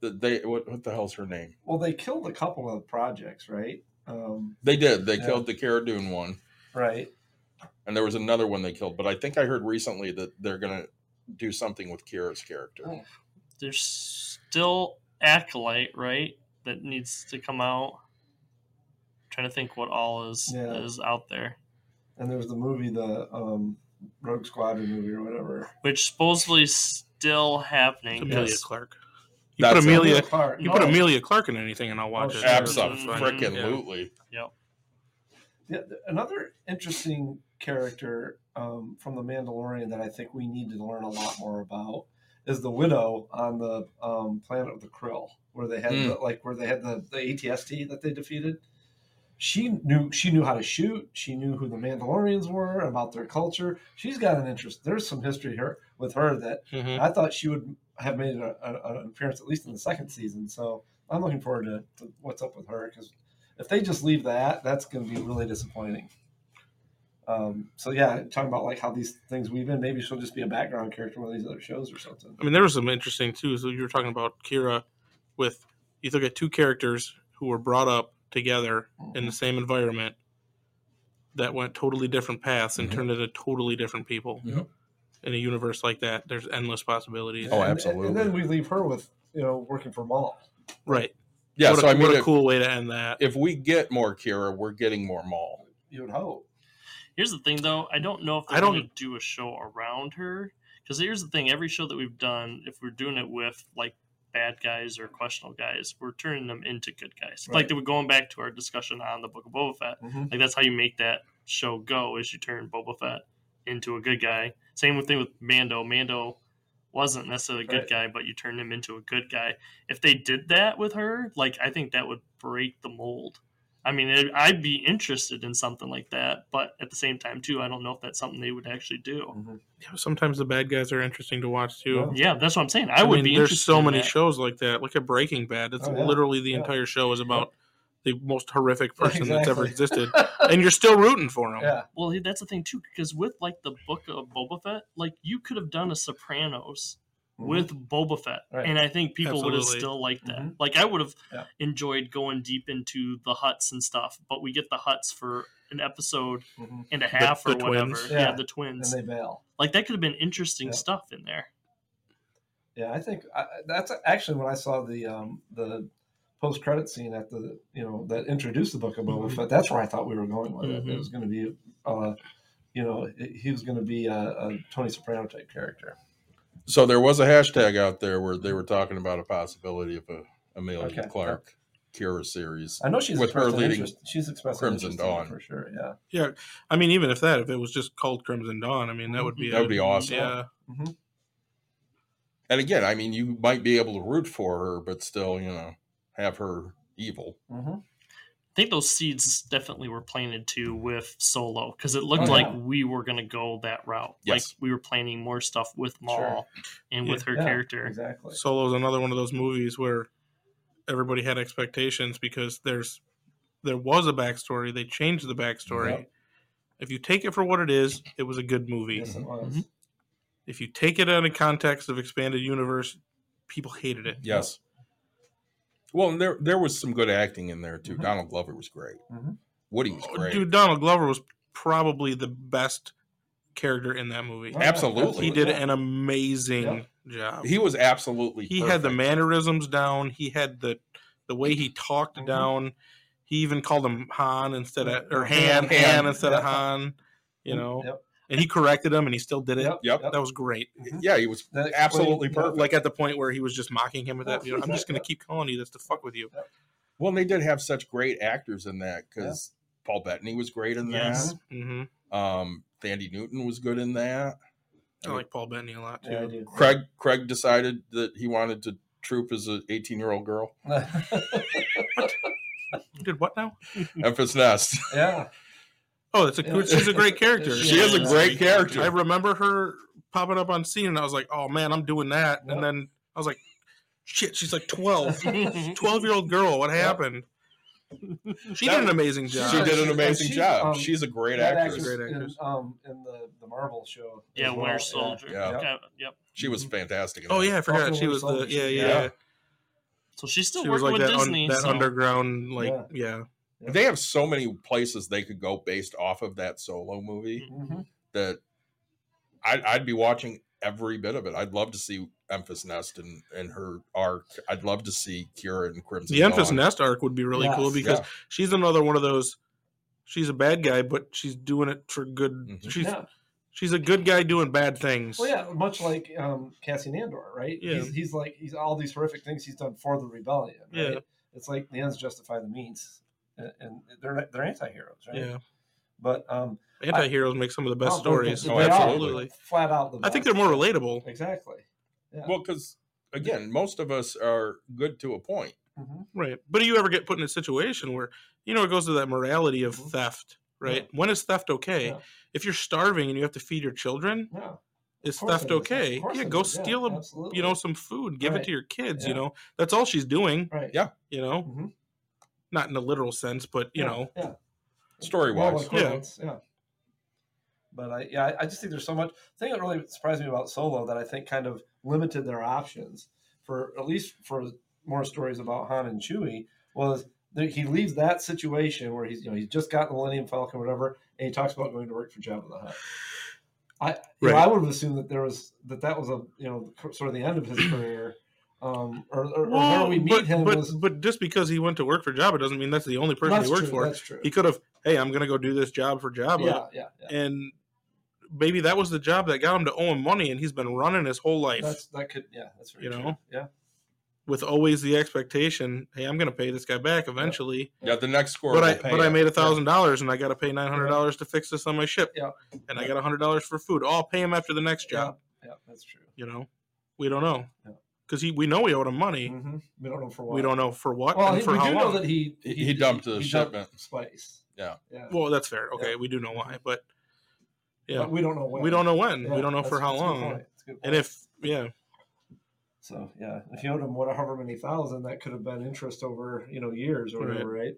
That they what, what the hell's her name? Well, they killed a couple of projects, right? Um, they did. They yeah. killed the Cara Dune one. Right. And there was another one they killed, but I think I heard recently that they're going to do something with Kira's character. Oh. There's still Acolyte, right? That needs to come out. I'm trying to think what all is yeah. is out there. And there's the movie the um Rogue Squadron movie or whatever, which supposedly still happening. It's Amelia Clark. You That's put Amelia, Amelia Clark. You no. put Amelia Clark in anything, and I'll watch oh, it. Absolutely, freaking yeah. lootly. Yep. Yeah, another interesting character um, from The Mandalorian that I think we need to learn a lot more about is the Widow on the um, planet of the Krill, where they had mm. the, like where they had the, the A T S T that they defeated. She knew she knew how to shoot. She knew who the Mandalorians were, about their culture. She's got an interest. There's some history here with her that mm-hmm. I thought she would have made a, a, an appearance at least in the second season. So I'm looking forward to, to what's up with her because if they just leave that, that's going to be really disappointing. Um, so yeah, talking about like how these things weave in, maybe she'll just be a background character in one of these other shows or something. I mean, there was some interesting too. So you were talking about Qi'ra with you look at two characters who were brought up together mm-hmm. in the same environment that went totally different paths and mm-hmm. turned into totally different people. Yep. In a universe like that, there's endless possibilities. Oh, absolutely. And, and then we leave her with, you know, working for Maul. Right. Yeah, what so a, I mean, what a cool way to end that. If we get more Qi'ra, we're getting more Maul. You would hope. Here's the thing, though. I don't know if they're going to do a show around her. Because here's the thing. Every show that we've done, if we're doing it with, like, bad guys or questionable guys, we're turning them into good guys. Right. Like they were going back to our discussion on the Book of Boba Fett. Mm-hmm. Like that's how you make that show go is you turn Boba Fett into a good guy. Same thing with Mando. Mando wasn't necessarily a good right. guy, but you turned him into a good guy. If they did that with her, like I think that would break the mold. I mean, it, I'd be interested in something like that, but at the same time, too, I don't know if that's something they would actually do. Mm-hmm. Yeah, sometimes the bad guys are interesting to watch, too. Yeah, yeah that's what I'm saying. I, I would mean, be interested There's so in many that. shows like that. Look at Breaking Bad. That's oh, yeah. literally the yeah. entire show is about yeah. the most horrific person exactly. that's ever existed, and you're still rooting for him. Yeah. Well, that's the thing, too, because with, like, the Book of Boba Fett, like, you could have done a Sopranos with Boba Fett, right. and I think people Absolutely. would have still liked that. Mm-hmm. Like I would have yeah. enjoyed going deep into the Hutts and stuff, but we get the Hutts for an episode mm-hmm. and a half the, the or twins. whatever. Yeah. yeah, the twins. And they bail. Like that could have been interesting yeah. stuff in there. Yeah, I think I, that's actually when I saw the um, the post credit scene at the you know that introduced the Book of Boba mm-hmm. Fett. That's where I thought we were going with mm-hmm. it. It was going to be, uh, you know, it, he was going to be a, a Tony Soprano type character. So there was a hashtag out there where they were talking about a possibility of a Amelia okay. Clark Qi'ra series. I know she's with her leading interest. She's expressing Crimson Dawn for sure. Yeah, yeah. I mean, even if that, if it was just called Crimson Dawn, I mean, that would be that would be awesome. Yeah. Mm-hmm. And again, I mean, you might be able to root for her, but still, you know, have her evil. Mm-hmm. I think those seeds definitely were planted too with Solo because it looked oh, yeah. like we were going to go that route. Yes. Like we were planning more stuff with Maul sure. and yeah, with her yeah, character. Exactly. Solo is another one of those movies where everybody had expectations because there's there was a backstory. They changed the backstory. Yep. If you take it for what it is, it was a good movie. Yes, it was. Mm-hmm. If you take it out of context of expanded universe, people hated it. Yes. Well, and there there was some good acting in there, too. Mm-hmm. Donald Glover was great. Mm-hmm. Woody was great. Dude, Donald Glover was probably the best character in that movie. Absolutely. He did an amazing yeah. job. He was absolutely He perfect. Had the mannerisms down. He had the the way he talked mm-hmm. down. He even called him Han instead of, or Han, Han, Han instead yep. of Han, you know. Yep. And he corrected him, and he still did it. Yep. That was great. Mm-hmm. Yeah, he was that absolutely perfect. Like at the point where he was just mocking him with that, you know, I'm just going to keep calling you this to fuck with you. Yep. Well, and they did have such great actors in that, because yeah. Paul Bettany was great in yes. that. Mm-hmm. Um, Thandie Newton was good in that. I, I like mean, Paul Bettany a lot, too. Yeah, I do. Craig, Craig decided that he wanted to troop as an eighteen-year-old girl. You did what now? Memphis Nest. Yeah. Oh, that's a she's a great character. She is a great character. I remember her popping up on scene, and I was like, oh, man, I'm doing that. Yep. And then I was like, shit, she's like twelve. twelve-year-old girl. What happened? Yep. She that, did an amazing job. She did an amazing she, job. Um, she's a great actress. actress. Great actress. In, um, in the, the Marvel show. Yeah, Winter well. Soldier. Yeah. Yep. Yep. yep. She was fantastic. In oh, that. yeah, I forgot. Doctor she was Soldier. the – yeah, yeah, yeah. yeah. So she's still she working like with that Disney. Un, that so. underground, like, yeah. yeah. They have so many places they could go based off of that Solo movie mm-hmm. that I'd, I'd be watching every bit of it. I'd love to see Memphis Nest and, and her arc. I'd love to see Qi'ra and Crimson The Dawn. Memphis Nest arc would be really yes. cool because yeah. she's another one of those, she's a bad guy, but she's doing it for good. Mm-hmm. She's... Yeah. She's a good guy doing bad things. Well, yeah, much like um, Cassian Andor, right? Yeah. He's, he's like, he's all these horrific things he's done for the rebellion, right? Yeah. It's like the ends justify the means, and, and they're they're anti-heroes, right? Yeah. But um, anti-heroes I, make some of the best oh, stories. They, they oh, absolutely. Are flat out the best. I think they're more relatable. Exactly. Yeah. Well, because, again, most of us are good to a point. Mm-hmm. Right. But do you ever get put in a situation where, you know, it goes to that morality of mm-hmm. theft. Right? Yeah. When is theft okay? Yeah. If you're starving and you have to feed your children, yeah. is theft okay? Yeah, go steal yeah, a, you know, some food, give right. it to your kids, yeah. you know. That's all she's doing. Right. Yeah. You know. Mm-hmm. Not in a literal sense, but you yeah. know. Yeah. Story-wise. Yeah. yeah. But I yeah, I just think there's so much. The thing that really surprised me about Solo that I think kind of limited their options for at least for more stories about Han and Chewie was he leaves that situation where he's, you know, he's just got the Millennium Falcon, or whatever, and he talks about going to work for Jabba the Hutt. I, right. know, I would have assumed that there was that that was a you know sort of the end of his career, um, or, or, well, or where we meet but, him. But, was... but just because he went to work for Jabba doesn't mean that's the only person that's he worked true, for. That's true. He could have, hey, I'm going to go do this job for Jabba, yeah, yeah, yeah. and maybe that was the job that got him to owe him money, and he's been running his whole life. That's, that could, yeah, that's very you true. know, yeah. With always the expectation, hey, I'm going to pay this guy back eventually. Yeah, the next score. But I, but I made a thousand dollars, and I got to pay nine hundred dollars to fix this on my ship. Yeah, and I got a hundred dollars for food. Oh, I'll pay him after the next job. Yeah, yeah, that's true. You know, we don't know because yeah. he. We know we owed him money. Mm-hmm. We don't know for what. We don't know for what. Well, and for we how do long. know that he he, he dumped he, the he shipment twice. Yeah. yeah. Well, that's fair. Okay, yeah. we do know why, but yeah, but we don't know when. We don't know when. Yeah, we don't know for how long. And if yeah. So, yeah, if you owed him whatever many thousand, that could have been interest over, you know, years or whatever, right?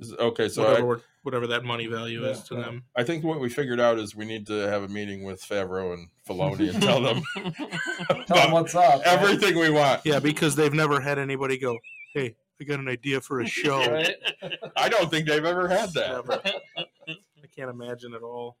right? Okay, so whatever, I, whatever that money value yeah, is to yeah. them. I think what we figured out is we need to have a meeting with Favreau and Filoni and tell them, tell them what's up. Everything right? we want. Yeah, because they've never had anybody go, hey, I got an idea for a show. Right? I don't think they've ever had that. Never. I can't imagine at all.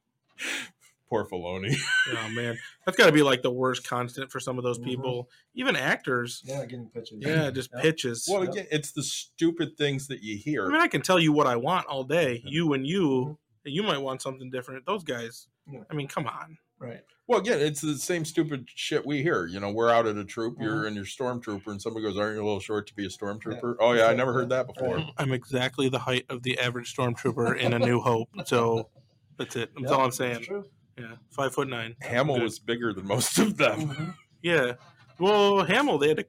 Poor Filoni. Oh man, that's got to be like the worst constant for some of those people, mm-hmm. even actors. Yeah, getting pitches. Yeah, just yep. pitches. Well, again, yep. it's the stupid things that you hear. I mean, I can tell you what I want all day. Mm-hmm. You and you, you might want something different. Those guys. Yeah. I mean, come on. Right. Well, again, it's the same stupid shit we hear. You know, we're out at a troop. Mm-hmm. You're in your stormtrooper, and somebody goes, "Aren't you a little short to be a stormtrooper?" Yeah. Oh yeah, I never heard that before. I'm exactly the height of the average stormtrooper in A New Hope. So that's it. That's yep, all I'm saying. That's true. Yeah, five foot nine. Hamill was bigger than most of them. Yeah. Well, Hamill, they had to